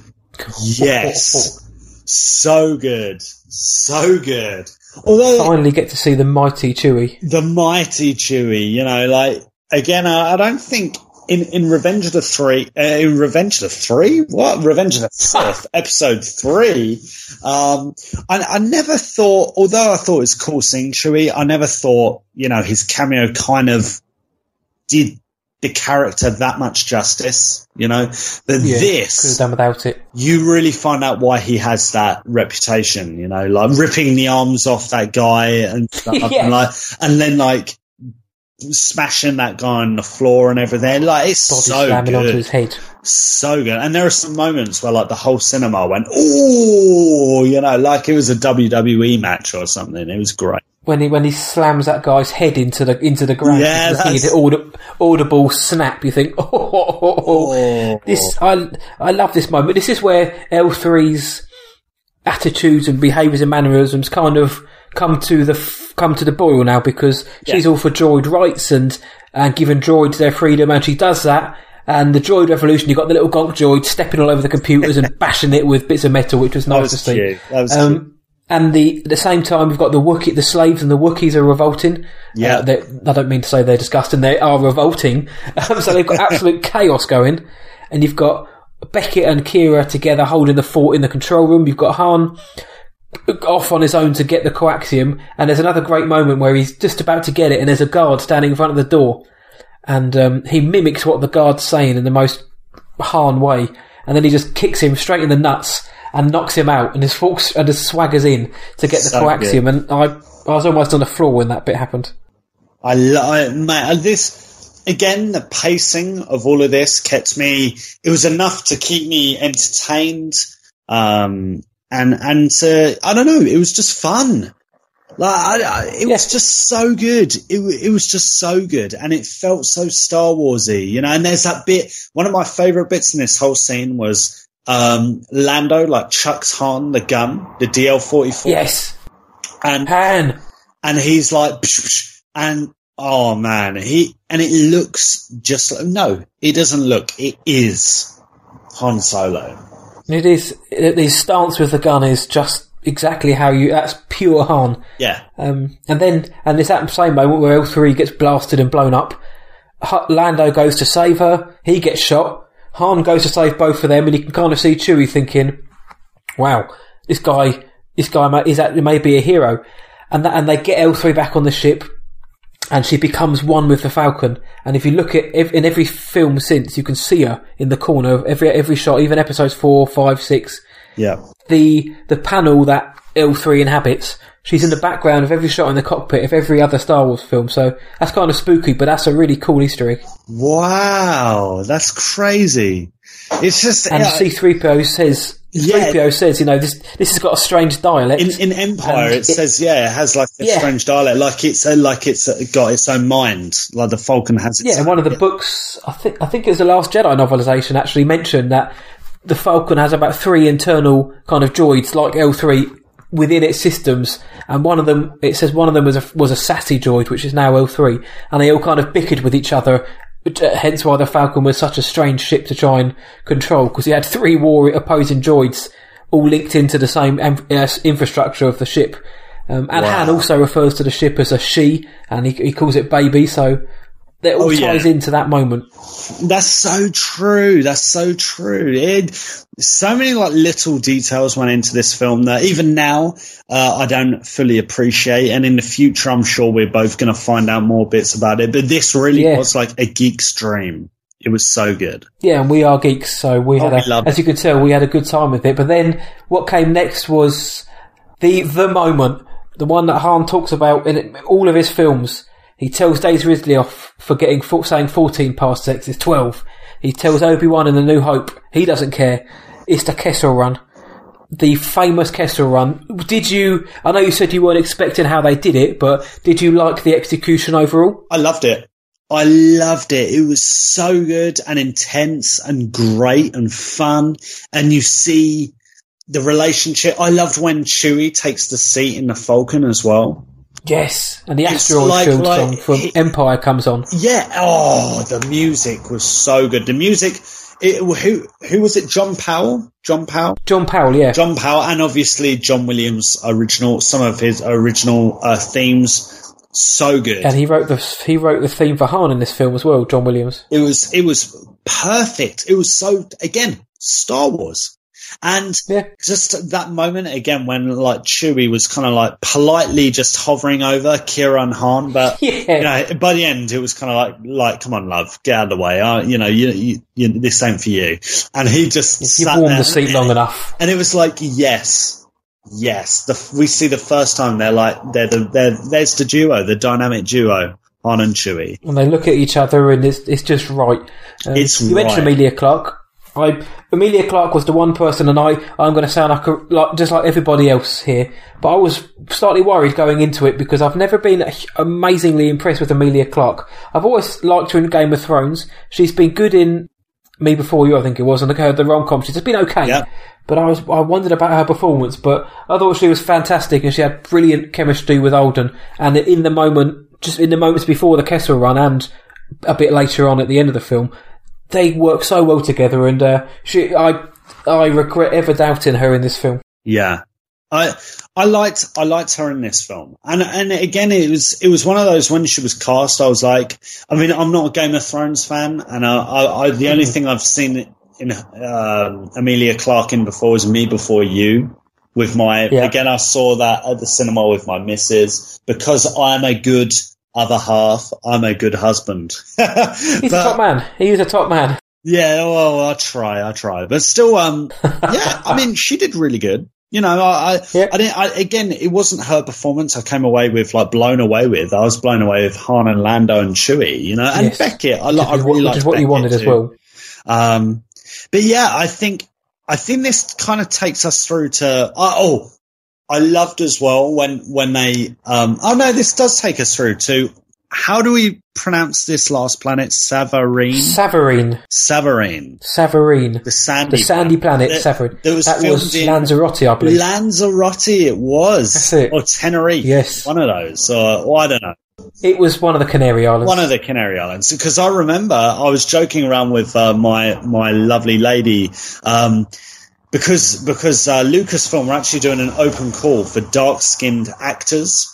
Yes! So good. So good. Although, finally get to see the mighty Chewie. The mighty Chewie, you know, like... Again, I, I don't think in, in Revenge of the Three, uh, in Revenge of the Three, what Revenge of the Sith, episode three. Um, I, I never thought, although I thought it was cool seeing Chewie, I never thought, you know, his cameo kind of did the character that much justice. You know, but yeah, this could have done without it. You really find out why he has that reputation. You know, like ripping the arms off that guy and stuff, yeah. and, like, and then like. smashing that guy on the floor and everything, like it's Body so good onto his head. So good. And there are some moments where like the whole cinema went ooh, you know, like it was a W W E match or something. It was great when he when he slams that guy's head into the into the ground. Yeah, the audible, audible snap. You think oh, oh, oh, oh. this I I love this moment. This is where L three's attitudes and behaviours and mannerisms kind of come to the f- come to the boil now, because she's yeah. all for droid rights and and giving droids their freedom, and she does that. And the droid revolution, you got the little gonk droid stepping all over the computers and bashing it with bits of metal, which was nice to see. That was um, cute. And the at the same time, we've got the Wookiee, the slaves and the Wookiees are revolting. Yeah, uh, I don't mean to say they're disgusting; they are revolting. Um, so they've got absolute chaos going, and you've got Beckett and Kira together holding the fort in the control room. You've got Han off on his own to get the coaxium, and there's another great moment where he's just about to get it and there's a guard standing in front of the door, and um, he mimics what the guard's saying in the most Han way, and then he just kicks him straight in the nuts and knocks him out, and his forks and his swaggers in to get the so coaxium good. And I, I was almost on the floor when that bit happened. I love it. This Again, the pacing of all of this kept me. It was enough to keep me entertained, um, and and to, I don't know. It was just fun. Like I, I, it yeah. was just so good. It it was just so good, and it felt so Star Warsy, you know. And there's that bit. One of my favorite bits in this whole scene was um, Lando like chucks Han the gun, the D L forty-four. Yes, and Han, and he's like, psh, psh, and. Oh man, he and it looks just like no, it doesn't look. It is Han Solo. It is. His stance with the gun is just exactly how you. That's pure Han. Yeah. Um. And then and it's that same moment where L three gets blasted and blown up. Lando goes to save her. He gets shot. Han goes to save both of them, and you can kind of see Chewie thinking, "Wow, this guy, this guy is that may be a hero." And that, and they get L three back on the ship. And she becomes one with the Falcon. And if you look at ev- in every film since, you can see her in the corner of every every shot, even episodes four, five, six. Yeah. The the panel that L three inhabits, she's in the background of every shot in the cockpit of every other Star Wars film. So that's kind of spooky, but that's a really cool Easter egg. Wow, that's crazy. It's just and yeah, C three P O says. Yeah. three P O says, you know, this this has got a strange dialect. In, in Empire, it, it says, yeah, it has like a yeah. strange dialect, like it's uh, like it's uh, got its own mind, like the Falcon has. Its yeah, own, one of the yeah. books, I think I think it was the Last Jedi novelization, actually mentioned that the Falcon has about three internal kind of droids, like L three within its systems, and one of them, it says one of them was a, was a S A T I droid, which is now L three, and they all kind of bickered with each other, hence why the Falcon was such a strange ship to try and control, because he had three war opposing droids all linked into the same em- infrastructure of the ship. Um, and wow. Han also refers to the ship as a she, and he, he calls it baby, so that all oh, ties yeah. into that moment. That's so true. That's so true. It, so many like little details went into this film that even now uh, I don't fully appreciate, and in the future I'm sure we're both going to find out more bits about it. But this really yeah. was like a geek's dream. It was so good. Yeah, and we are geeks, so we oh, had, we a, as you could tell, we had a good time with it. But then what came next was the the moment. The one that Han talks about in all of his films. He tells Daisy Ridley off for getting saying fourteen parsecs is twelve. He tells Obi-Wan in A New Hope he doesn't care. It's the Kessel Run, the famous Kessel Run. Did you? I know you said you weren't expecting how they did it, but did you like the execution overall? I loved it. I loved it. It was so good and intense and great and fun. And you see the relationship. I loved when Chewie takes the seat in the Falcon as well. Yes, and the Asteroid like, Shield like, song from it, Empire comes on. Yeah, oh, the music was so good. The music, it, who who was it? John Powell? John Powell? John Powell, yeah. John Powell, and obviously John Williams' original, some of his original uh, themes. So good. And he wrote the he wrote the theme for Han in this film as well, John Williams. It was it was perfect. It was so, again, Star Wars. And yeah. just that moment again when like Chewie was kind of like politely just hovering over Kira and Han, but yeah. you know, by the end it was kind of like like come on, love, get out of the way. I, you know, you, you, you, this ain't for you. And he just you sat warmed there the seat and, long enough, and it was like yes, yes. The, we see the first time they're like they're the they're there's the duo, the dynamic duo. Han and Chewie, and they look at each other, and it's it's just right. Um, it's you right. mentioned Emilia Clarke. I, Emilia Clarke was the one person, and I, I'm going to sound like, a, like just like everybody else here, but I was slightly worried going into it because I've never been amazingly impressed with Emilia Clarke. I've always liked her in Game of Thrones. She's been good in Me Before You, I think it was, and the, the rom-com. She's been okay, yeah. but I was I wondered about her performance, but I thought she was fantastic, and she had brilliant chemistry with Alden, and in the moment, just in the moments before the Kessel Run and a bit later on at the end of the film, they work so well together, and uh, she, I, I regret ever doubting her in this film. Yeah, I, I liked, I liked her in this film, and and again, it was, it was one of those when she was cast, I was like, I mean, I'm not a Game of Thrones fan, and I, I, I the only thing I've seen in uh, Emilia Clarke in before was Me Before You. With my yeah. again, I saw that at the cinema with my missus because I'm a good. Other half, I'm a good husband. but, He's a top man. He's a top man. Yeah, well, I try, I try, but still, um, yeah. I mean, she did really good. You know, I, I, yeah. I didn't. I, again, it wasn't her performance I came away with, like blown away with. I was blown away with Han and Lando and Chewie. You know, and yes. Beckett. I, I really liked Beckett what you wanted too. As well. Um, but yeah, I think, I think this kind of takes us through to uh, oh. I loved as well when, when they, um, oh no, this does take us through to, how do we pronounce this last planet? Savareen? Savareen. Savareen. Savareen. The sandy, the sandy planet, planet Savareen. That was, that was Lanzarote, I believe. Lanzarote it was. That's it. Or Tenerife. Yes. One of those. Or, or I don't know. It was one of the Canary Islands. One of the Canary Islands. Because I remember I was joking around with uh, my, my lovely lady, um, Because because uh, Lucasfilm were actually doing an open call for dark-skinned actors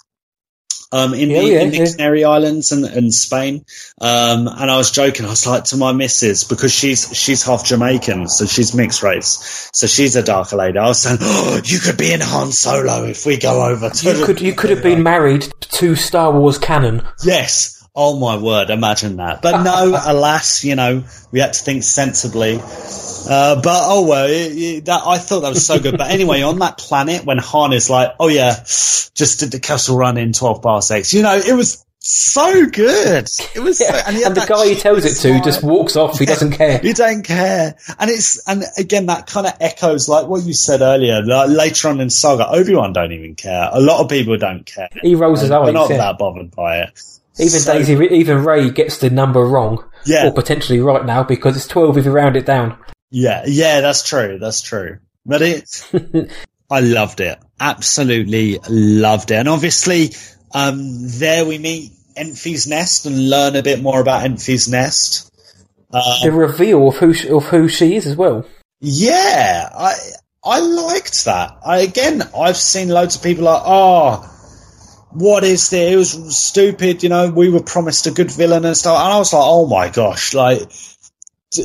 um, in, yeah, the, yeah, in the yeah. Canary Islands and, and Spain. Um, and I was joking. I was like, to my missus, because she's she's half Jamaican, so she's mixed race. So she's a darker lady. I was saying, oh, you could be in Han Solo if we go over to... You could, you could have been married to Star Wars canon. Yes. Oh, my word. Imagine that. But no, alas, you know, we had to think sensibly. Uh, but, oh, well, it, it, that, I thought that was so good. But anyway, on that planet, when Han is like, oh, yeah, just did the Kessel Run in twelve parsecs. You know, it was so good. It was. Yeah. So, and, and the guy he tells it to like, just walks off. He doesn't care. He doesn't care. And it's, and again, that kind of echoes like what you said earlier. Like later on in Saga, Obi-Wan don't even care. A lot of people don't care. He rolls his eyes. They're not yeah. that bothered by it. Even so, Daisy, even Ray gets the number wrong, yeah. or potentially right now because it's twelve if you round it down. Yeah, yeah, that's true, that's true. But it, I loved it. Absolutely loved it. And obviously, um, there we meet Enfys Nest and learn a bit more about Enfys Nest. Uh, the reveal of who, of who she is as well. Yeah, I I liked that. I again, I've seen loads of people like, oh, what is this? It was stupid, you know, we were promised a good villain and stuff. And I was like, oh my gosh, like...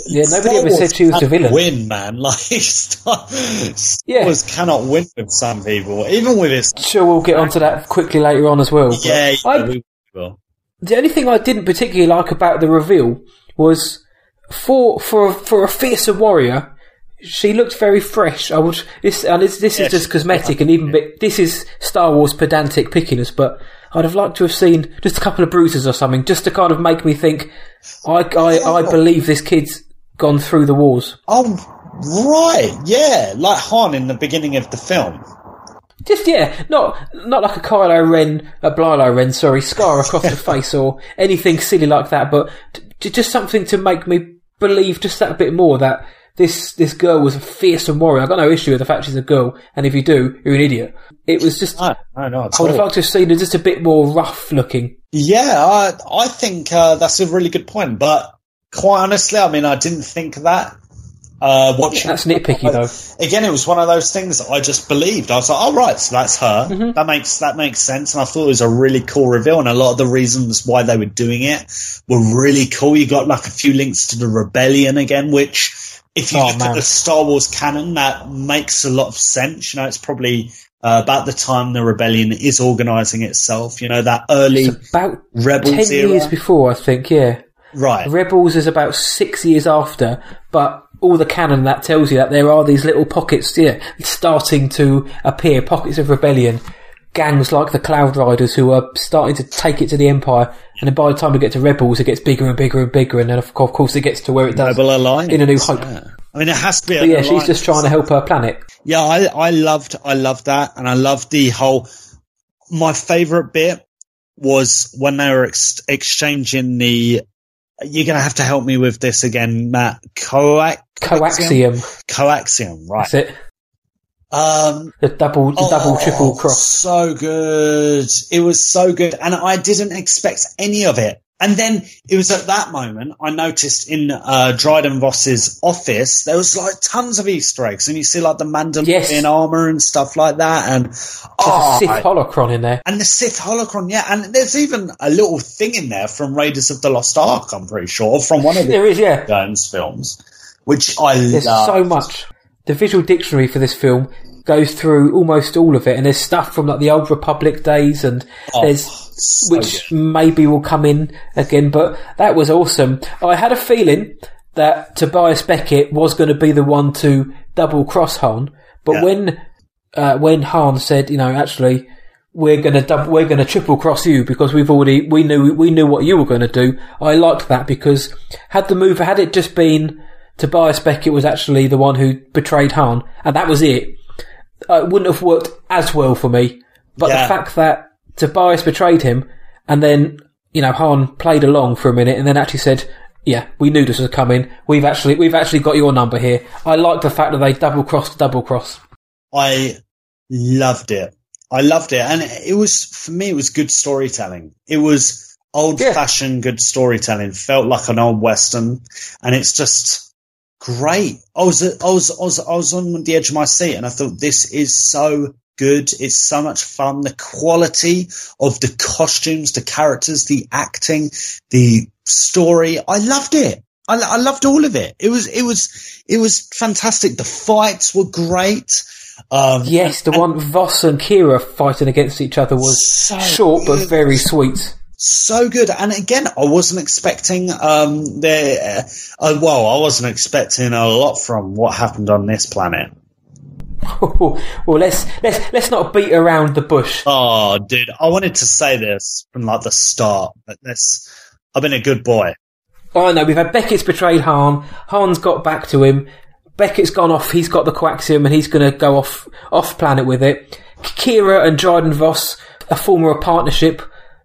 Yeah, nobody ever said she was the villain. Win, man. Like, Star, Star yeah. Wars cannot win with some people, even with this. Sure, we'll get onto that quickly later on as well. Yeah, yeah I, we will. The only thing I didn't particularly like about the reveal was for for for a fiercer warrior, she looked very fresh. I would this and this, this yeah, is just cosmetic, and even bit, this is Star Wars pedantic pickiness, but I'd have liked to have seen just a couple of bruises or something, just to kind of make me think, I, I, I believe this kid's gone through the wars. Oh, right, yeah, like Han in the beginning of the film. Just, yeah, not not like a Kylo Ren, a Blilo Ren, sorry, scar across the face or anything silly like that, but t- just something to make me believe just that bit more, that this this girl was a fearsome warrior. I've got no issue with the fact she's a girl, and if you do, you're an idiot. It was just... No, no, no, I would have liked to have seen her just a bit more rough-looking. Yeah, I, I think uh, that's a really good point, but quite honestly, I mean, I didn't think that. Uh, watching that's nitpicky, though. Again, it was one of those things that I just believed. I was like, oh, right, so that's her. Mm-hmm. That makes that makes sense, and I thought it was a really cool reveal, and a lot of the reasons why they were doing it were really cool. You got, like, a few links to the Rebellion again, which... If you oh, look man. at the Star Wars canon, that makes a lot of sense. You know, it's probably uh, about the time the Rebellion is organising itself. You know, that early it's about Rebels ten era. Years before, I think, yeah. Right. Rebels is about six years after, but all the canon that tells you that there are these little pockets, yeah, starting to appear, pockets of rebellion, gangs like the Cloud Riders who are starting to take it to the Empire. And then by the time we get to Rebels, it gets bigger and bigger and bigger, and then of course it gets to where it does Rebel Alliance, in A New Hope. Yeah. I mean, it has to be. But yeah, alliance. She's just trying to help her planet. Yeah, I, I loved, I loved that, and I loved the whole. My favourite bit was when they were ex- exchanging the. You're going to have to help me with this again, Matt. Coax- coaxium. Coaxium, right? That's it. Um, the double, the oh, double, triple cross. So good. It was so good. And I didn't expect any of it. And then it was at that moment I noticed in uh, Dryden Vos's office, there was like tons of Easter eggs. And you see like the Mandalorian yes. armor and stuff like that. And there's oh, a Sith holocron in there. And the Sith holocron, yeah. And there's even a little thing in there from Raiders of the Lost Ark, I'm pretty sure, from one of the there is, yeah. Jones films, which I there's love. There's so much. The visual dictionary for this film goes through almost all of it, and there's stuff from like the Old Republic days, and oh, there's so which good. Maybe will come in again. But that was awesome. I had a feeling that Tobias Beckett was going to be the one to double cross Han, but yeah. when uh, when Han said, you know, actually we're going to double, we're going to triple cross you because we've already we knew we knew what you were going to do. I liked that because had the move had it just been Tobias Beckett was actually the one who betrayed Han, and that was it. Uh, it wouldn't have worked as well for me, but yeah. the fact that Tobias betrayed him, and then, you know, Han played along for a minute, and then actually said, yeah, we knew this was coming, we've actually we've actually got your number here. I like the fact that they double-crossed double-cross. I loved it. I loved it, and it was, for me, it was good storytelling. It was old-fashioned yeah. good storytelling. Felt like an old Western, and it's just... Great. I was, I was, I was, I was on the edge of my seat, and I thought this is so good. It's so much fun. The quality of the costumes, the characters, the acting, the story. I loved it. I, I loved all of it. It was, it was, it was fantastic. The fights were great. Um, yes, the and, one Vos and Kira fighting against each other was so short good. But very sweet. So good. And again, I wasn't expecting um the uh, well I wasn't expecting a lot from what happened on this planet. Well, let's let's let's not beat around the bush. Oh dude, I wanted to say this from like the start, but this I've been a good boy. Oh no, we've had Beckett's betrayed Han, Han's got back to him, Beckett's gone off, he's got the coaxium and he's gonna go off off planet with it. Kira and Dryden Vos, a former partnership,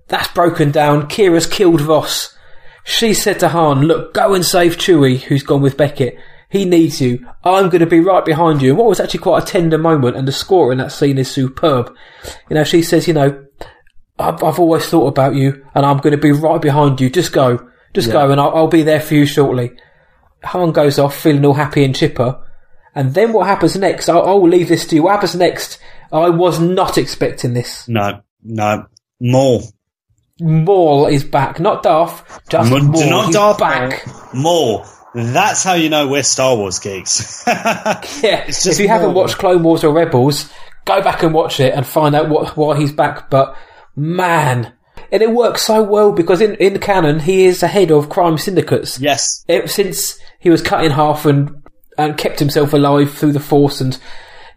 that's broken down. Kira's killed Vos. She said to Han, look, go and save Chewie, who's gone with Beckett. He needs you. I'm going to be right behind you. And what was actually quite a tender moment, and the score in that scene is superb. You know, she says, you know, I've, I've always thought about you, and I'm going to be right behind you. Just go. Just yeah. go, and I'll, I'll be there for you shortly. Han goes off, feeling all happy and chipper. And then what happens next? I'll, I'll leave this to you. What happens next? I was not expecting this. No, no. Maul. Maul is back. Not Darth, just M- Maul. Not He's Darth back. Maul. Maul. That's how you know we're Star Wars geeks. Yeah, it's just if you Maul. haven't watched Clone Wars or Rebels, go back and watch it and find out what, why he's back. But, man... And it works so well because in, in canon, he is the head of crime syndicates. Yes. Ever since he was cut in half and, and kept himself alive through the Force, and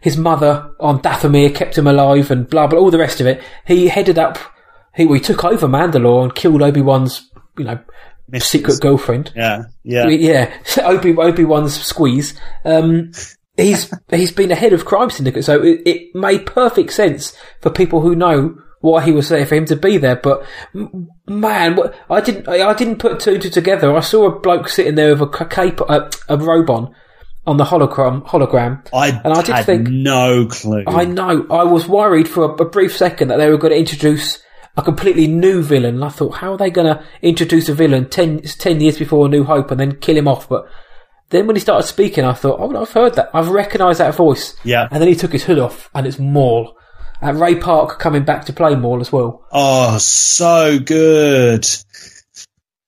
his mother on Dathomir kept him alive and blah, blah, all the rest of it. He headed up, he, he took over Mandalore and killed Obi-Wan's, you know, Missus secret girlfriend. Yeah, yeah. Yeah, Obi, Obi-Wan's squeeze. Um, he's he's been a head of crime syndicate, so it, it made perfect sense for people who know why he was there for him to be there. But man, what, I didn't I didn't put two and two together. I saw a bloke sitting there with a cape, a, a robe on, on the hologram. hologram I and I did had think, no clue. I know. I was worried for a, a brief second that they were going to introduce a completely new villain. And I thought, how are they going to introduce a villain ten, ten years before A New Hope and then kill him off? But then when he started speaking, I thought, oh, I've heard that. I've recognised that voice. Yeah. And then he took his hood off and it's Maul. And Ray Park coming back to play Maul as well. Oh, so good.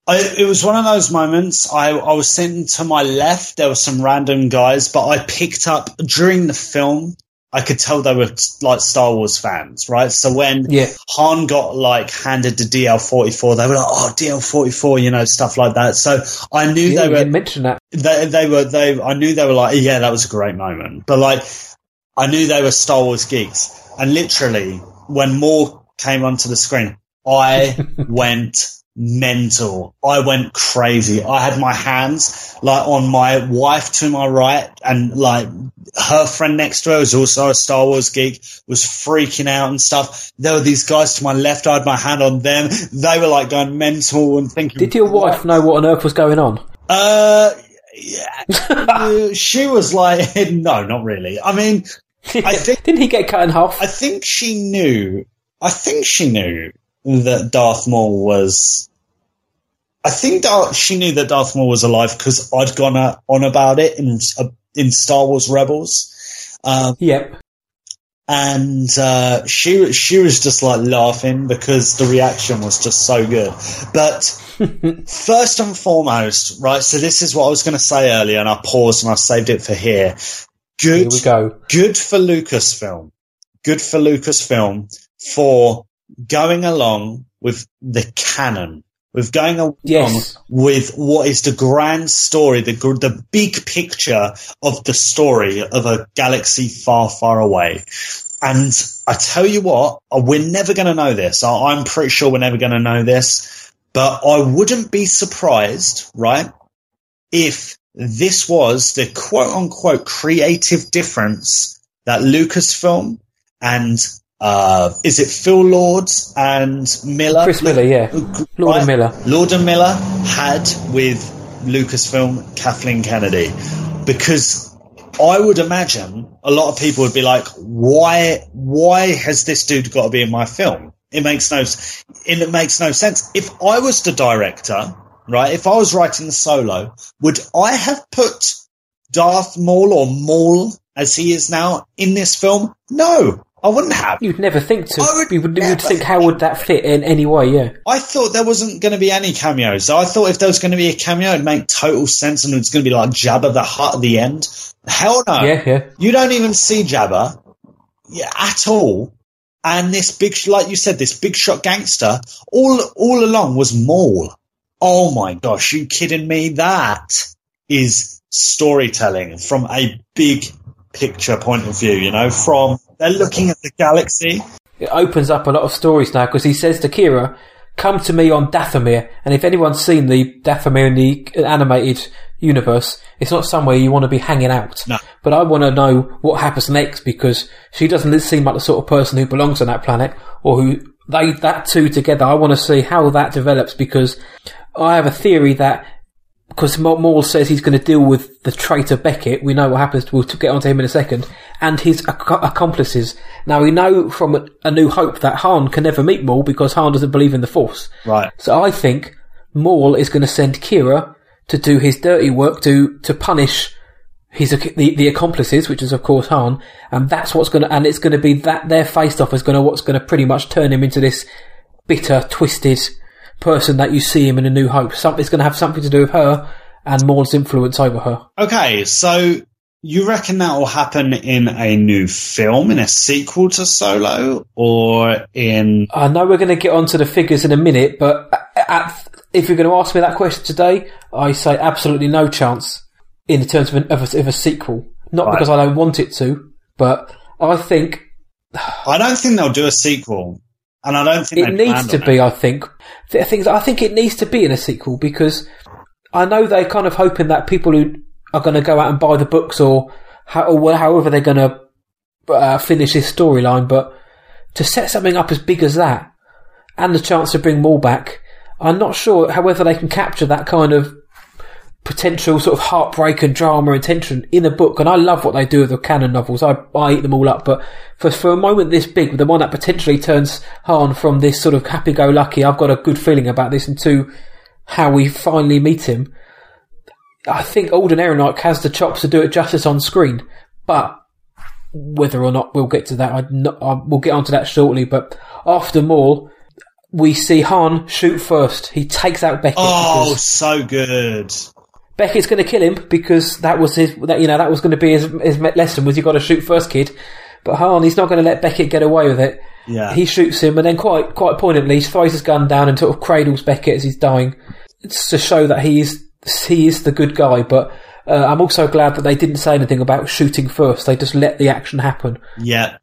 I, it was one of those moments. I, I was sitting to my left. There were some random guys, but I picked up during the film. I could tell they were like Star Wars fans, right? So when yeah. Han got like handed the D L forty-four, they were like, "Oh, D L forty-four," you know, stuff like that. So I knew yeah, they were mention that. They, they were they. I knew they were like, "Yeah, that was a great moment." But like, I knew they were Star Wars geeks. And literally, when Maul came onto the screen, I went mental. I went crazy. I had my hands like on my wife to my right, and like her friend next to her was also a Star Wars geek, was freaking out and stuff. There were these guys to my left. I had my hand on them. They were like going mental and thinking. Did your wife know what on earth was going on? Uh, yeah. She was like, no, not really. I mean. I think, didn't he get cut in half? I think she knew. I think she knew that Darth Maul was. I think Dar- she knew that Darth Maul was alive because I'd gone on about it in uh, in Star Wars Rebels. Um, yep. And uh, she she was just like laughing because the reaction was just so good. But first and foremost, right? So this is what I was going to say earlier, and I paused and I saved it for here. Good, Here we go. Good for Lucasfilm. Good for Lucasfilm for going along with the canon, with going along yes. with what is the grand story, the the big picture of the story of a galaxy far, far away. And I tell you what, we're never going to know this. I'm pretty sure we're never going to know this, but I wouldn't be surprised, right, if this was the quote-unquote creative difference that Lucasfilm and, uh, is it Phil Lord and Miller? Chris Miller, yeah. Right? Lord and Miller. Lord and Miller had with Lucasfilm, Kathleen Kennedy. Because I would imagine a lot of people would be like, why, why has this dude got to be in my film? It makes no, it makes no sense. If I was the director... Right, if I was writing Solo, would I have put Darth Maul or Maul as he is now in this film? No, I wouldn't have. You'd never think to. I would you would never think how would that fit in any way, yeah. I thought there wasn't going to be any cameos. I thought if there was going to be a cameo, it'd make total sense and it's going to be like Jabba the Hutt at the end. Hell no. Yeah, yeah. You don't even see Jabba at all. And this big, like you said, this big shot gangster, all all along was Maul. Oh my gosh, you kidding me? That is storytelling from a big picture point of view, you know, from they're looking at the galaxy. It opens up a lot of stories now because he says to Kira, come to me on Dathomir. And if anyone's seen the Dathomir in the animated universe, it's not somewhere you want to be hanging out. No. But I want to know what happens next because she doesn't seem like the sort of person who belongs on that planet or who... They, that two together, I want to see how that develops because I have a theory that because Maul says he's going to deal with the traitor Beckett. We know what happens. We'll get onto him in a second. And his ac- accomplices. Now, we know from A New Hope that Han can never meet Maul because Han doesn't believe in the Force. Right. So I think Maul is going to send Kira to do his dirty work to, to punish his the, the accomplices, which is, of course, Han. And that's what's going to... And it's going to be that their face-off is going to what's going to pretty much turn him into this bitter, twisted... person that you see him in A New Hope. Something's going to have something to do with her and Maul's influence over her. Okay, so you reckon that will happen in a new film, in a sequel to Solo, or in... I know we're going to get onto the figures in a minute, but at, if you're going to ask me that question today, I say absolutely no chance in terms of, an, of, a, of a sequel. Not right. Because I don't want it to, but I think... I don't think they'll do a sequel. And I don't think it needs to be. It. I think things. I think it needs to be in a sequel because I know they're kind of hoping that people who are going to go out and buy the books or, how, or however they're going to uh, finish this storyline. But to set something up as big as that and the chance to bring Maul back, I'm not sure however they can capture that kind of potential sort of heartbreak and drama and tension in a book. And I love what they do with the canon novels. I, I eat them all up. But for, for a moment this big, the one that potentially turns Han from this sort of happy-go-lucky, I've got a good feeling about this, and to how we finally meet him, I think Alden Ehrenreich has the chops to do it justice on screen. But whether or not we'll get to that, I, not, I we'll get onto that shortly. But after Maul, we see Han shoot first. He takes out Beckett. Oh, because- so good. Beckett's going to kill him because that was his, that, you know, that was going to be his, his lesson, was you got to shoot first, kid. But Han, he's not going to let Beckett get away with it. Yeah. He shoots him and then quite, quite poignantly, he throws his gun down and sort of cradles Beckett as he's dying. It's to show that he is, he is the good guy. But, uh, I'm also glad that they didn't say anything about shooting first. They just let the action happen. Yeah.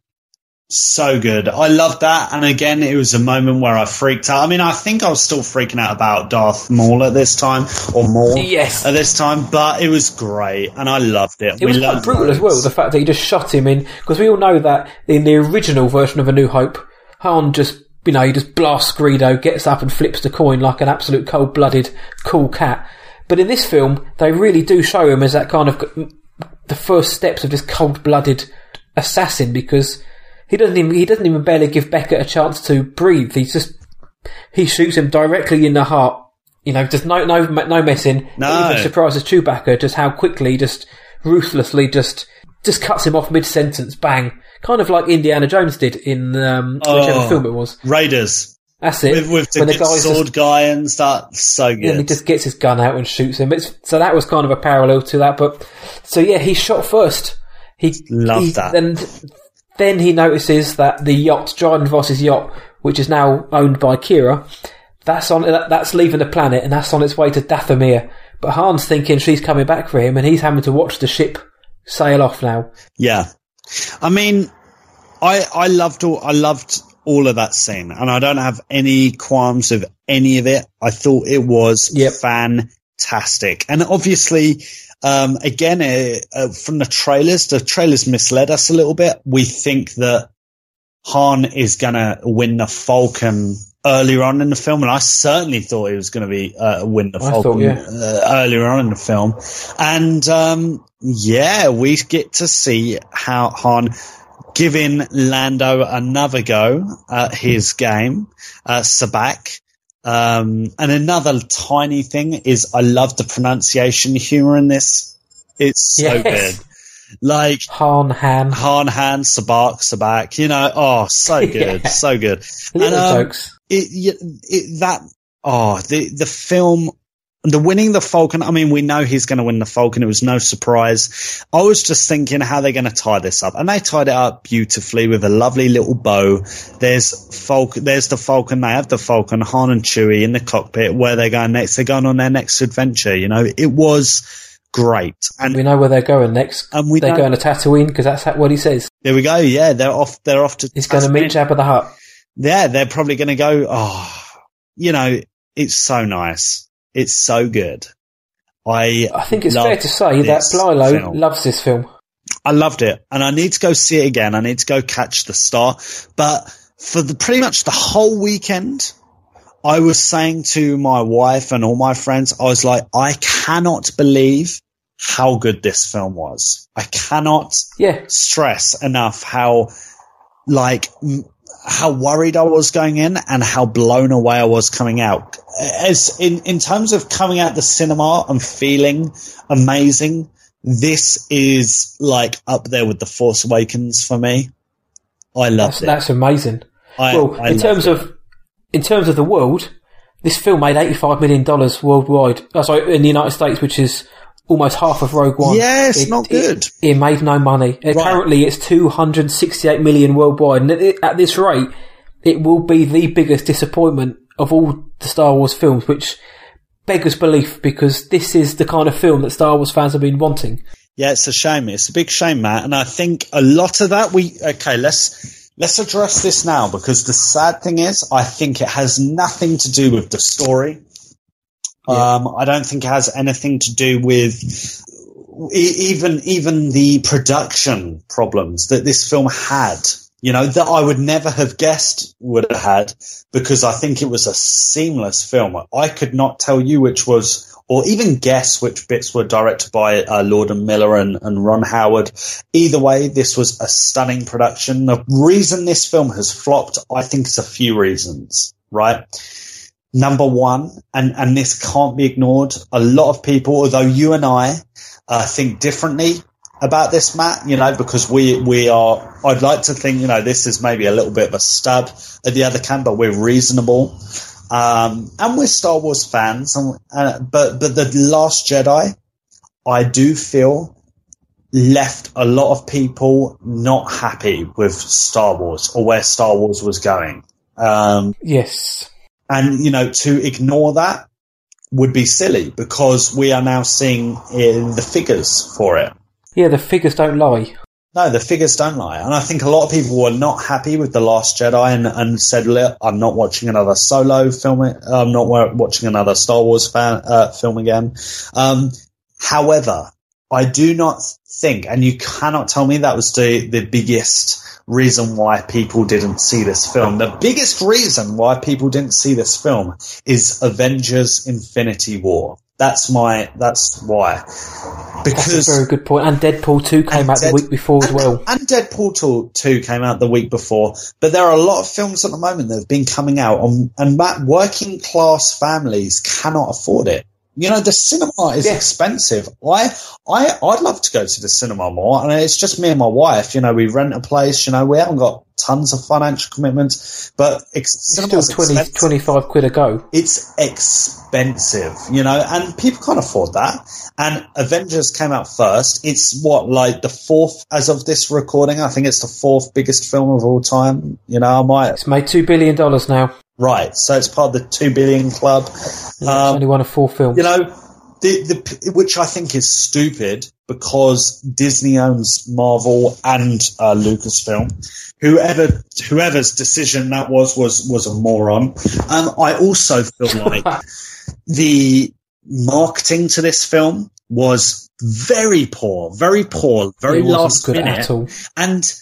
So good. I loved that. And again, it was a moment where I freaked out. I mean, I think I was still freaking out about Darth Maul at this time, or Maul yes. at this time, but it was great. And I loved it. It we was loved quite brutal it. as well, the fact that he just shot him in, because we all know that in the original version of A New Hope, Han just, you know, he just blasts Greedo, gets up and flips the coin like an absolute cold-blooded, cool cat. But in this film, they really do show him as that kind of, the first steps of this cold-blooded assassin, because... He doesn't even, he doesn't even barely give Beckett a chance to breathe. He's just, he shoots him directly in the heart. You know, just no, no, no messing. No. It even surprises Chewbacca just how quickly, just ruthlessly, just, just cuts him off mid-sentence. Bang. Kind of like Indiana Jones did in, um, oh, whichever film it was. Raiders. That's it. With, with the, the sword just, guy and stuff. So good. And he just gets his gun out and shoots him. It's, so that was kind of a parallel to that. But, so yeah, he shot first. He, Love he, that. And, Then he notices that the yacht, Dryden Vos's yacht, which is now owned by Kira, that's on that's leaving the planet and that's on its way to Dathomir. But Han's thinking she's coming back for him and he's having to watch the ship sail off now. Yeah. I mean, I I loved all I loved all of that scene and I don't have any qualms of any of it. I thought it was yep. fantastic. And obviously Um, again, uh, from the trailers, the trailers misled us a little bit. We think that Han is going to win the Falcon earlier on in the film, and I certainly thought he was going to be uh, win the I Falcon thought, yeah. uh, earlier on in the film. And um, yeah, we get to see how Han giving Lando another go at his game, uh, Sabacc. Um, and another tiny thing is I love the pronunciation humor in this. It's so yes. good. Like Han Han. Han Han, Sabacc, Sabacc, you know, oh, so good, yeah. so good. Little um, jokes. It, it, that, oh, the, the film, the winning the Falcon, I mean, we know he's going to win the Falcon. It was no surprise. I was just thinking how they're going to tie this up. And they tied it up beautifully with a lovely little bow. There's Falcon, there's the Falcon. They have the Falcon, Han and Chewie in the cockpit where they're going next. They're going on their next adventure. You know, it was great. And we know where they're going next. And we They're know- going to Tatooine because that's what he says. There we go. Yeah, they're off. They're off to He's going to meet Jabba the Hutt. Yeah, they're probably going to go, oh, you know, it's so nice. It's so good. I I think it's fair to say that Blilo loves this film. I loved it, and I need to go see it again. I need to go catch the star. But for the pretty much the whole weekend, I was saying to my wife and all my friends, I was like, I cannot believe how good this film was. I cannot yeah. stress enough how, like, how worried I was going in and how blown away I was coming out. As in, in terms of coming out the cinema and feeling amazing, this is like up there with The Force Awakens for me. I loved that's, it. That's amazing. I, well, I in terms it. of in terms of the world, this film made eighty-five million dollars worldwide. Oh, sorry, in the United States, which is almost half of Rogue One. Yeah, it's it, not good. It, it made no money. Right. Currently, it's two hundred sixty-eight million worldwide. And it, at this rate, it will be the biggest disappointment of all the Star Wars films, which beggars belief, because this is the kind of film that Star Wars fans have been wanting. Yeah, it's a shame. It's a big shame, Matt. And I think a lot of that we... Okay, let's let's address this now, because the sad thing is I think it has nothing to do with the story. Yeah. Um, I don't think it has anything to do with even even the production problems that this film had, you know, that I would never have guessed would have had, because I think it was a seamless film. I could not tell you which was, or even guess which bits were directed by uh, Lord and Miller and, and Ron Howard. Either way, this was a stunning production. The reason this film has flopped, I think, is a few reasons, right? Number one, and, and this can't be ignored, a lot of people, although you and I uh, think differently about this, Matt, you know, because we we are, I'd like to think, you know, this is maybe a little bit of a stab at the other camp, but we're reasonable. Um, and we're Star Wars fans. And, uh, but, but The Last Jedi, I do feel, left a lot of people not happy with Star Wars or where Star Wars was going. Um, yes. And, you know, to ignore that would be silly, because we are now seeing in the figures for it. Yeah, the figures don't lie. No, the figures don't lie. And I think a lot of people were not happy with The Last Jedi and, and said, look, I'm not watching another Solo film. I'm not watching another Star Wars fan, uh, film again. Um, however, I do not think, and you cannot tell me that was the, the biggest reason why people didn't see this film. The biggest reason why people didn't see this film is Avengers Infinity War. That's my, that's why. Because that's a very good point. And Deadpool two came out Dead, the week before as and, well. And Deadpool two came out the week before. But there are a lot of films at the moment that have been coming out on, and that working class families cannot afford it. You know, the cinema is yeah. expensive. I, I, I'd love to go to the cinema more. And it's just me and my wife. You know, we rent a place. You know, we haven't got tons of financial commitments, but ex- it's cinema's still twenty, expensive. twenty-five quid a go. It's expensive, you know, and people can't afford that. And Avengers came out first. It's what, like the fourth, as of this recording, I think it's the fourth biggest film of all time. You know, I might. It's made two billion dollars now. Right, so it's part of the two billion club. Yeah, um, only one of four films, you know, the, the which I think is stupid, because Disney owns Marvel and uh, Lucasfilm. Whoever, whoever's decision that was was was a moron. Um, I also feel like the marketing to this film was very poor, very poor, very it last wasn't good minute, at all. And.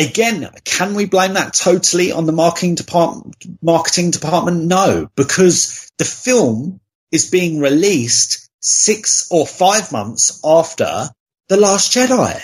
Again, can we blame that totally on the marketing department? Marketing department? No, because the film is being released six or five months after The Last Jedi.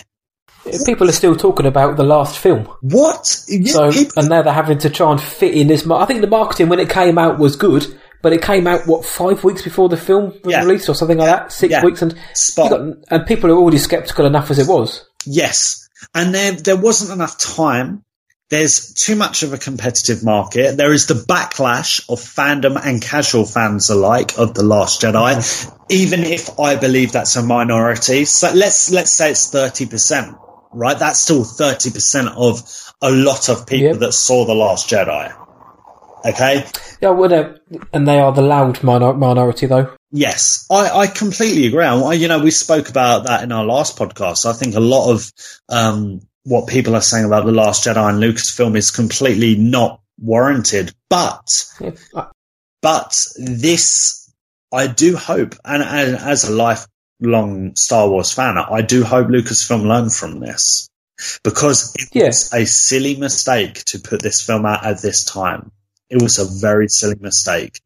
People are still talking about the last film. What? So, people- and now they're having to try and fit in this. Mar- I think the marketing when it came out was good, but it came out, what, five weeks before the film was yeah. released or something like that? Six yeah. weeks? And, got, and people are already sceptical enough as it was. Yes. And there, there wasn't enough time. There's too much of a competitive market. There is the backlash of fandom and casual fans alike of The Last Jedi, even if I believe that's a minority. So let's let's say it's thirty percent, right? That's still thirty percent of a lot of people yep. that saw The Last Jedi. Okay? Yeah, well, uh, and they are the loud minor- minority, though. Yes, I, I completely agree. I, you know, we spoke about that in our last podcast. I think a lot of um, what people are saying about The Last Jedi and Lucasfilm is completely not warranted. But, yeah. but this, I do hope, and, and as a lifelong Star Wars fan, I do hope Lucasfilm learned from this, because it yeah. was a silly mistake to put this film out at this time. It was a very silly mistake.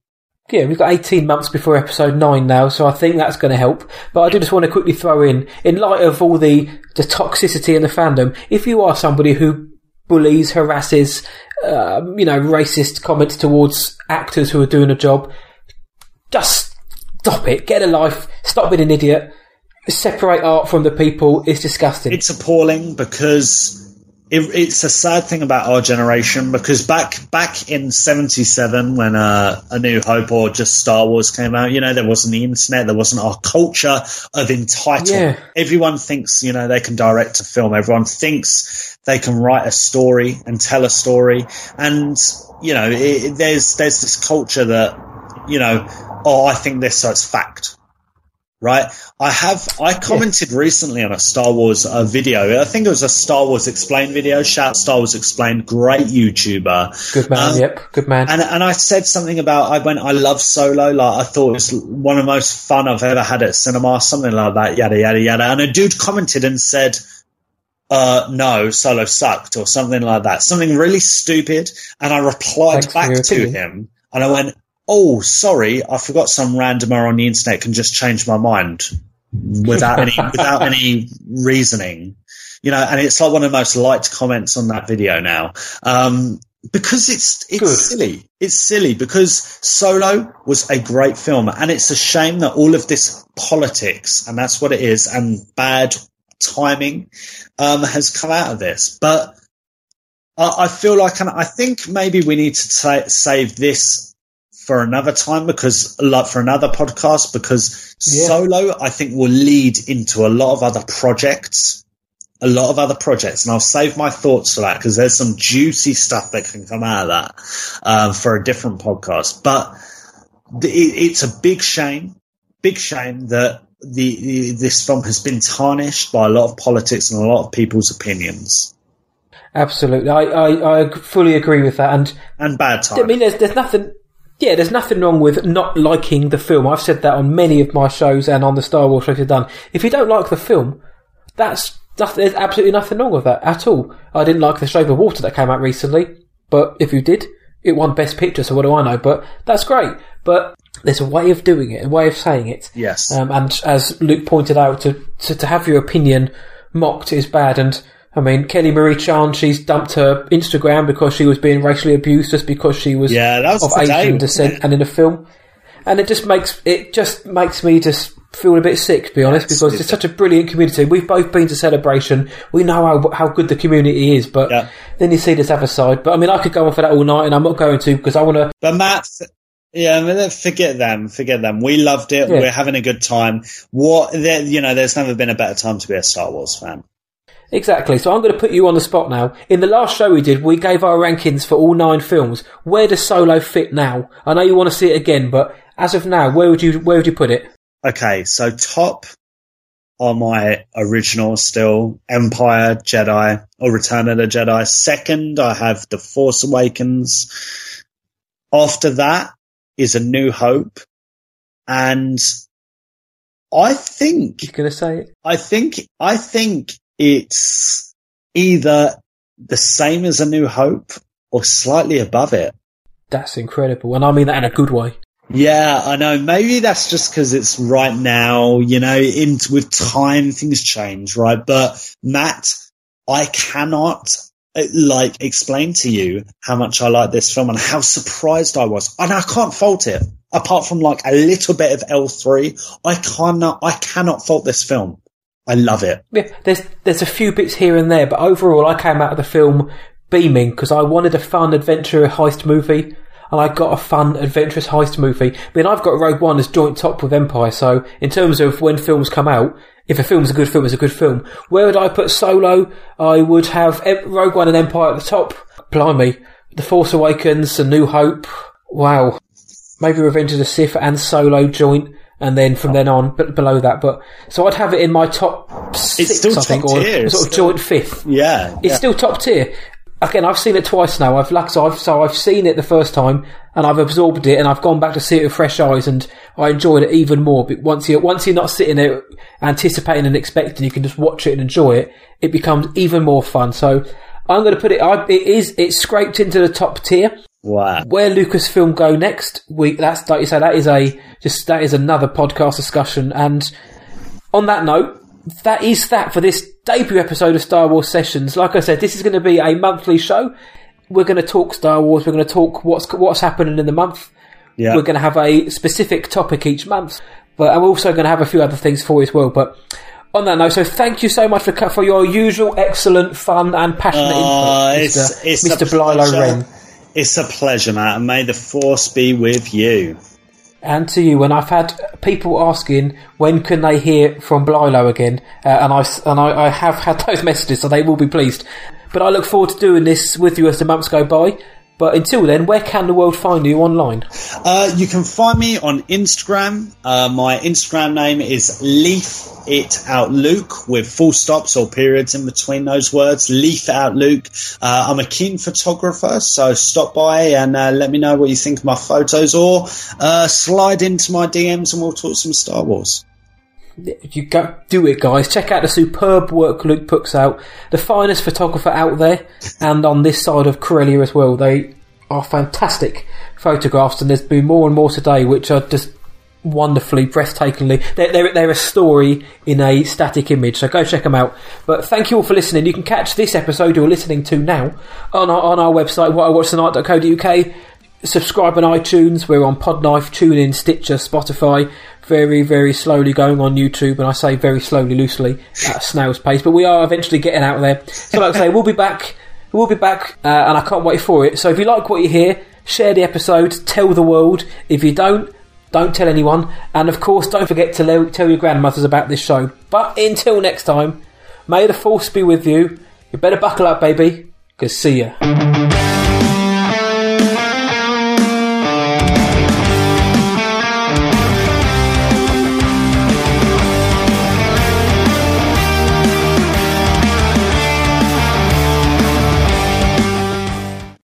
Yeah, we've got eighteen months before episode nine now, so I think that's going to help. But I do just want to quickly throw in, in light of all the, the toxicity in the fandom, if you are somebody who bullies, harasses, uh, you know, racist comments towards actors who are doing a job, just stop it. Get a life. Stop being an idiot. Separate art from the people. It's disgusting. It's appalling because... It, it's a sad thing about our generation, because back back in seventy-seven when uh, A New Hope or just Star Wars came out, you know, there wasn't the internet, there wasn't our culture of entitlement. Yeah. Everyone thinks, you know, they can direct a film. Everyone thinks they can write a story and tell a story. And, you know, it, it, there's there's this culture that, you know, oh, I think this, so it's fact. Right, I have. I commented yeah. recently on a Star Wars uh, video. I think it was a Star Wars Explained video. Shout Star Wars Explained, great YouTuber, good man. Um, yep, good man. And and I said something about I went. I love Solo. Like I thought it was one of the most fun I've ever had at cinema. Something like that. Yada yada yada. And a dude commented and said, uh, "No, Solo sucked," or something like that. Something really stupid. And I replied Thanks back to opinion. him, and I went, oh, sorry, I forgot some randomer on the internet can just change my mind without any without any reasoning. You know, and it's like one of the most liked comments on that video now. Um, because it's it's Good. silly. It's silly because Solo was a great film, and it's a shame that all of this politics, and that's what it is, and bad timing um, has come out of this. But I, I feel like, and I think maybe we need to ta- save this for another time, because like for another podcast, because yeah. Solo I think will lead into a lot of other projects, a lot of other projects, and I'll save my thoughts for that because there's some juicy stuff that can come out of that um, for a different podcast. But it, it's a big shame, big shame that the, the this film has been tarnished by a lot of politics and a lot of people's opinions. Absolutely, I I, I fully agree with that, and and bad time. I mean, there's there's nothing. Yeah, there's nothing wrong with not liking the film. I've said that on many of my shows and on the Star Wars shows I've done. If you don't like the film, that's, that's there's absolutely nothing wrong with that at all. I didn't like The Shape of Water that came out recently, but if you did, it won Best Picture, so what do I know? But that's great. But there's a way of doing it, a way of saying it. Yes. Um, and as Luke pointed out, to, to, to have your opinion mocked is bad, and... I mean, Kelly Marie Chan, she's dumped her Instagram because she was being racially abused just because she was, yeah, that was of Asian day. descent and in a film. And it just makes it just makes me just feel a bit sick, to be honest, because it's, it's such a brilliant community. We've both been to Celebration. We know how how good the community is, but yeah. then you see this other side. But, I mean, I could go on for that all night, and I'm not going to because I want to... But Matt... Yeah, I mean, forget them, forget them. We loved it. Yeah. We're having a good time. What there, you know, there's never been a better time to be a Star Wars fan. Exactly. So I'm going to put you on the spot now. In the last show we did, we gave our rankings for all nine films. Where does Solo fit now? I know you want to see it again, but as of now, where would you where would you put it? Okay, so top are my original still, Empire, Jedi, or Return of the Jedi. Second, I have The Force Awakens. After that is A New Hope. And I think... You're going to say it? I think... I think... It's either the same as A New Hope or slightly above it. That's incredible. And I mean that in a good way. Yeah, I know. Maybe that's just because it's right now, you know, in, with time, things change, right? But Matt, I cannot, like, explain to you how much I like this film and how surprised I was. And I can't fault it. Apart from, like, a little bit of L three, I cannot, I cannot fault this film. I love it. Yeah, there's there's a few bits here and there, but overall I came out of the film beaming because I wanted a fun adventure heist movie, and I got a fun adventurous heist movie. I mean, I've got Rogue One as joint top with Empire, so in terms of when films come out, if a film's a good film, it's a good film. Where would I put Solo? I would have Rogue One and Empire at the top. Blimey. The Force Awakens, A New Hope. Wow. Maybe Revenge of the Sith and Solo joint. And then from then on, but below that, but so I'd have it in my top six, it's still I think, top or tier. sort of joint fifth. Yeah, it's yeah. still top tier. Again, I've seen it twice now. I've like so I've so I've seen it the first time, and I've absorbed it, and I've gone back to see it with fresh eyes, and I enjoyed it even more. But once you once you're not sitting there anticipating and expecting, you can just watch it and enjoy it. It becomes even more fun. So I'm going to put it. I, it is. It's scraped into the top tier. Wow. Where Lucasfilm go next week, that's, like you say, that is a just that is another podcast discussion. And on that note, that is that for this debut episode of Star Wars Sessions. Like I said, this is going to be a monthly show. We're going to talk Star Wars. We're going to talk what's what's happening in the month. Yeah. We're going to have a specific topic each month, but I'm also going to have a few other things for you as well. But on that note, so thank you so much for for your usual excellent, fun, and passionate oh, input, Mister It's, it's Mister Blilo Wren. It's a pleasure, Matt, and may the Force be with you. And to you. And I've had people asking when can they hear from Blilo again, uh, and I and I, I have had those messages, so they will be pleased. But I look forward to doing this with you as the months go by. But until then, where can the world find you online? Uh, you can find me on Instagram. Uh, my Instagram name is Leaf It Out Luke, with full stops or periods in between those words. Leaf It Out Luke. Uh, I'm a keen photographer, so stop by and uh, let me know what you think of my photos, or uh, slide into my D Ms and we'll talk some Star Wars. You go do it, guys. Check out the superb work Luke puts out, the finest photographer out there, and on this side of Corellia as well. They are fantastic photographs, and there's been more and more today which are just wonderfully, breathtakingly, they're, they're, they're a story in a static image, so go check them out. But thank you all for listening. You can catch this episode you're listening to now on our, on our website, what I watch tonight dot co dot uk. Subscribe on iTunes. We're on Podknife, TuneIn, Stitcher, Spotify, very, very slowly going on YouTube, and I say very slowly, loosely, at a snail's pace, but we are eventually getting out there. So like I say, we'll be back, we'll be back, uh, and I can't wait for it. So if you like what you hear, share the episode, tell the world. If you don't, don't tell anyone. And of course, don't forget to le- tell your grandmothers about this show. But until next time, may the Force be with you. You better buckle up, baby, because see ya.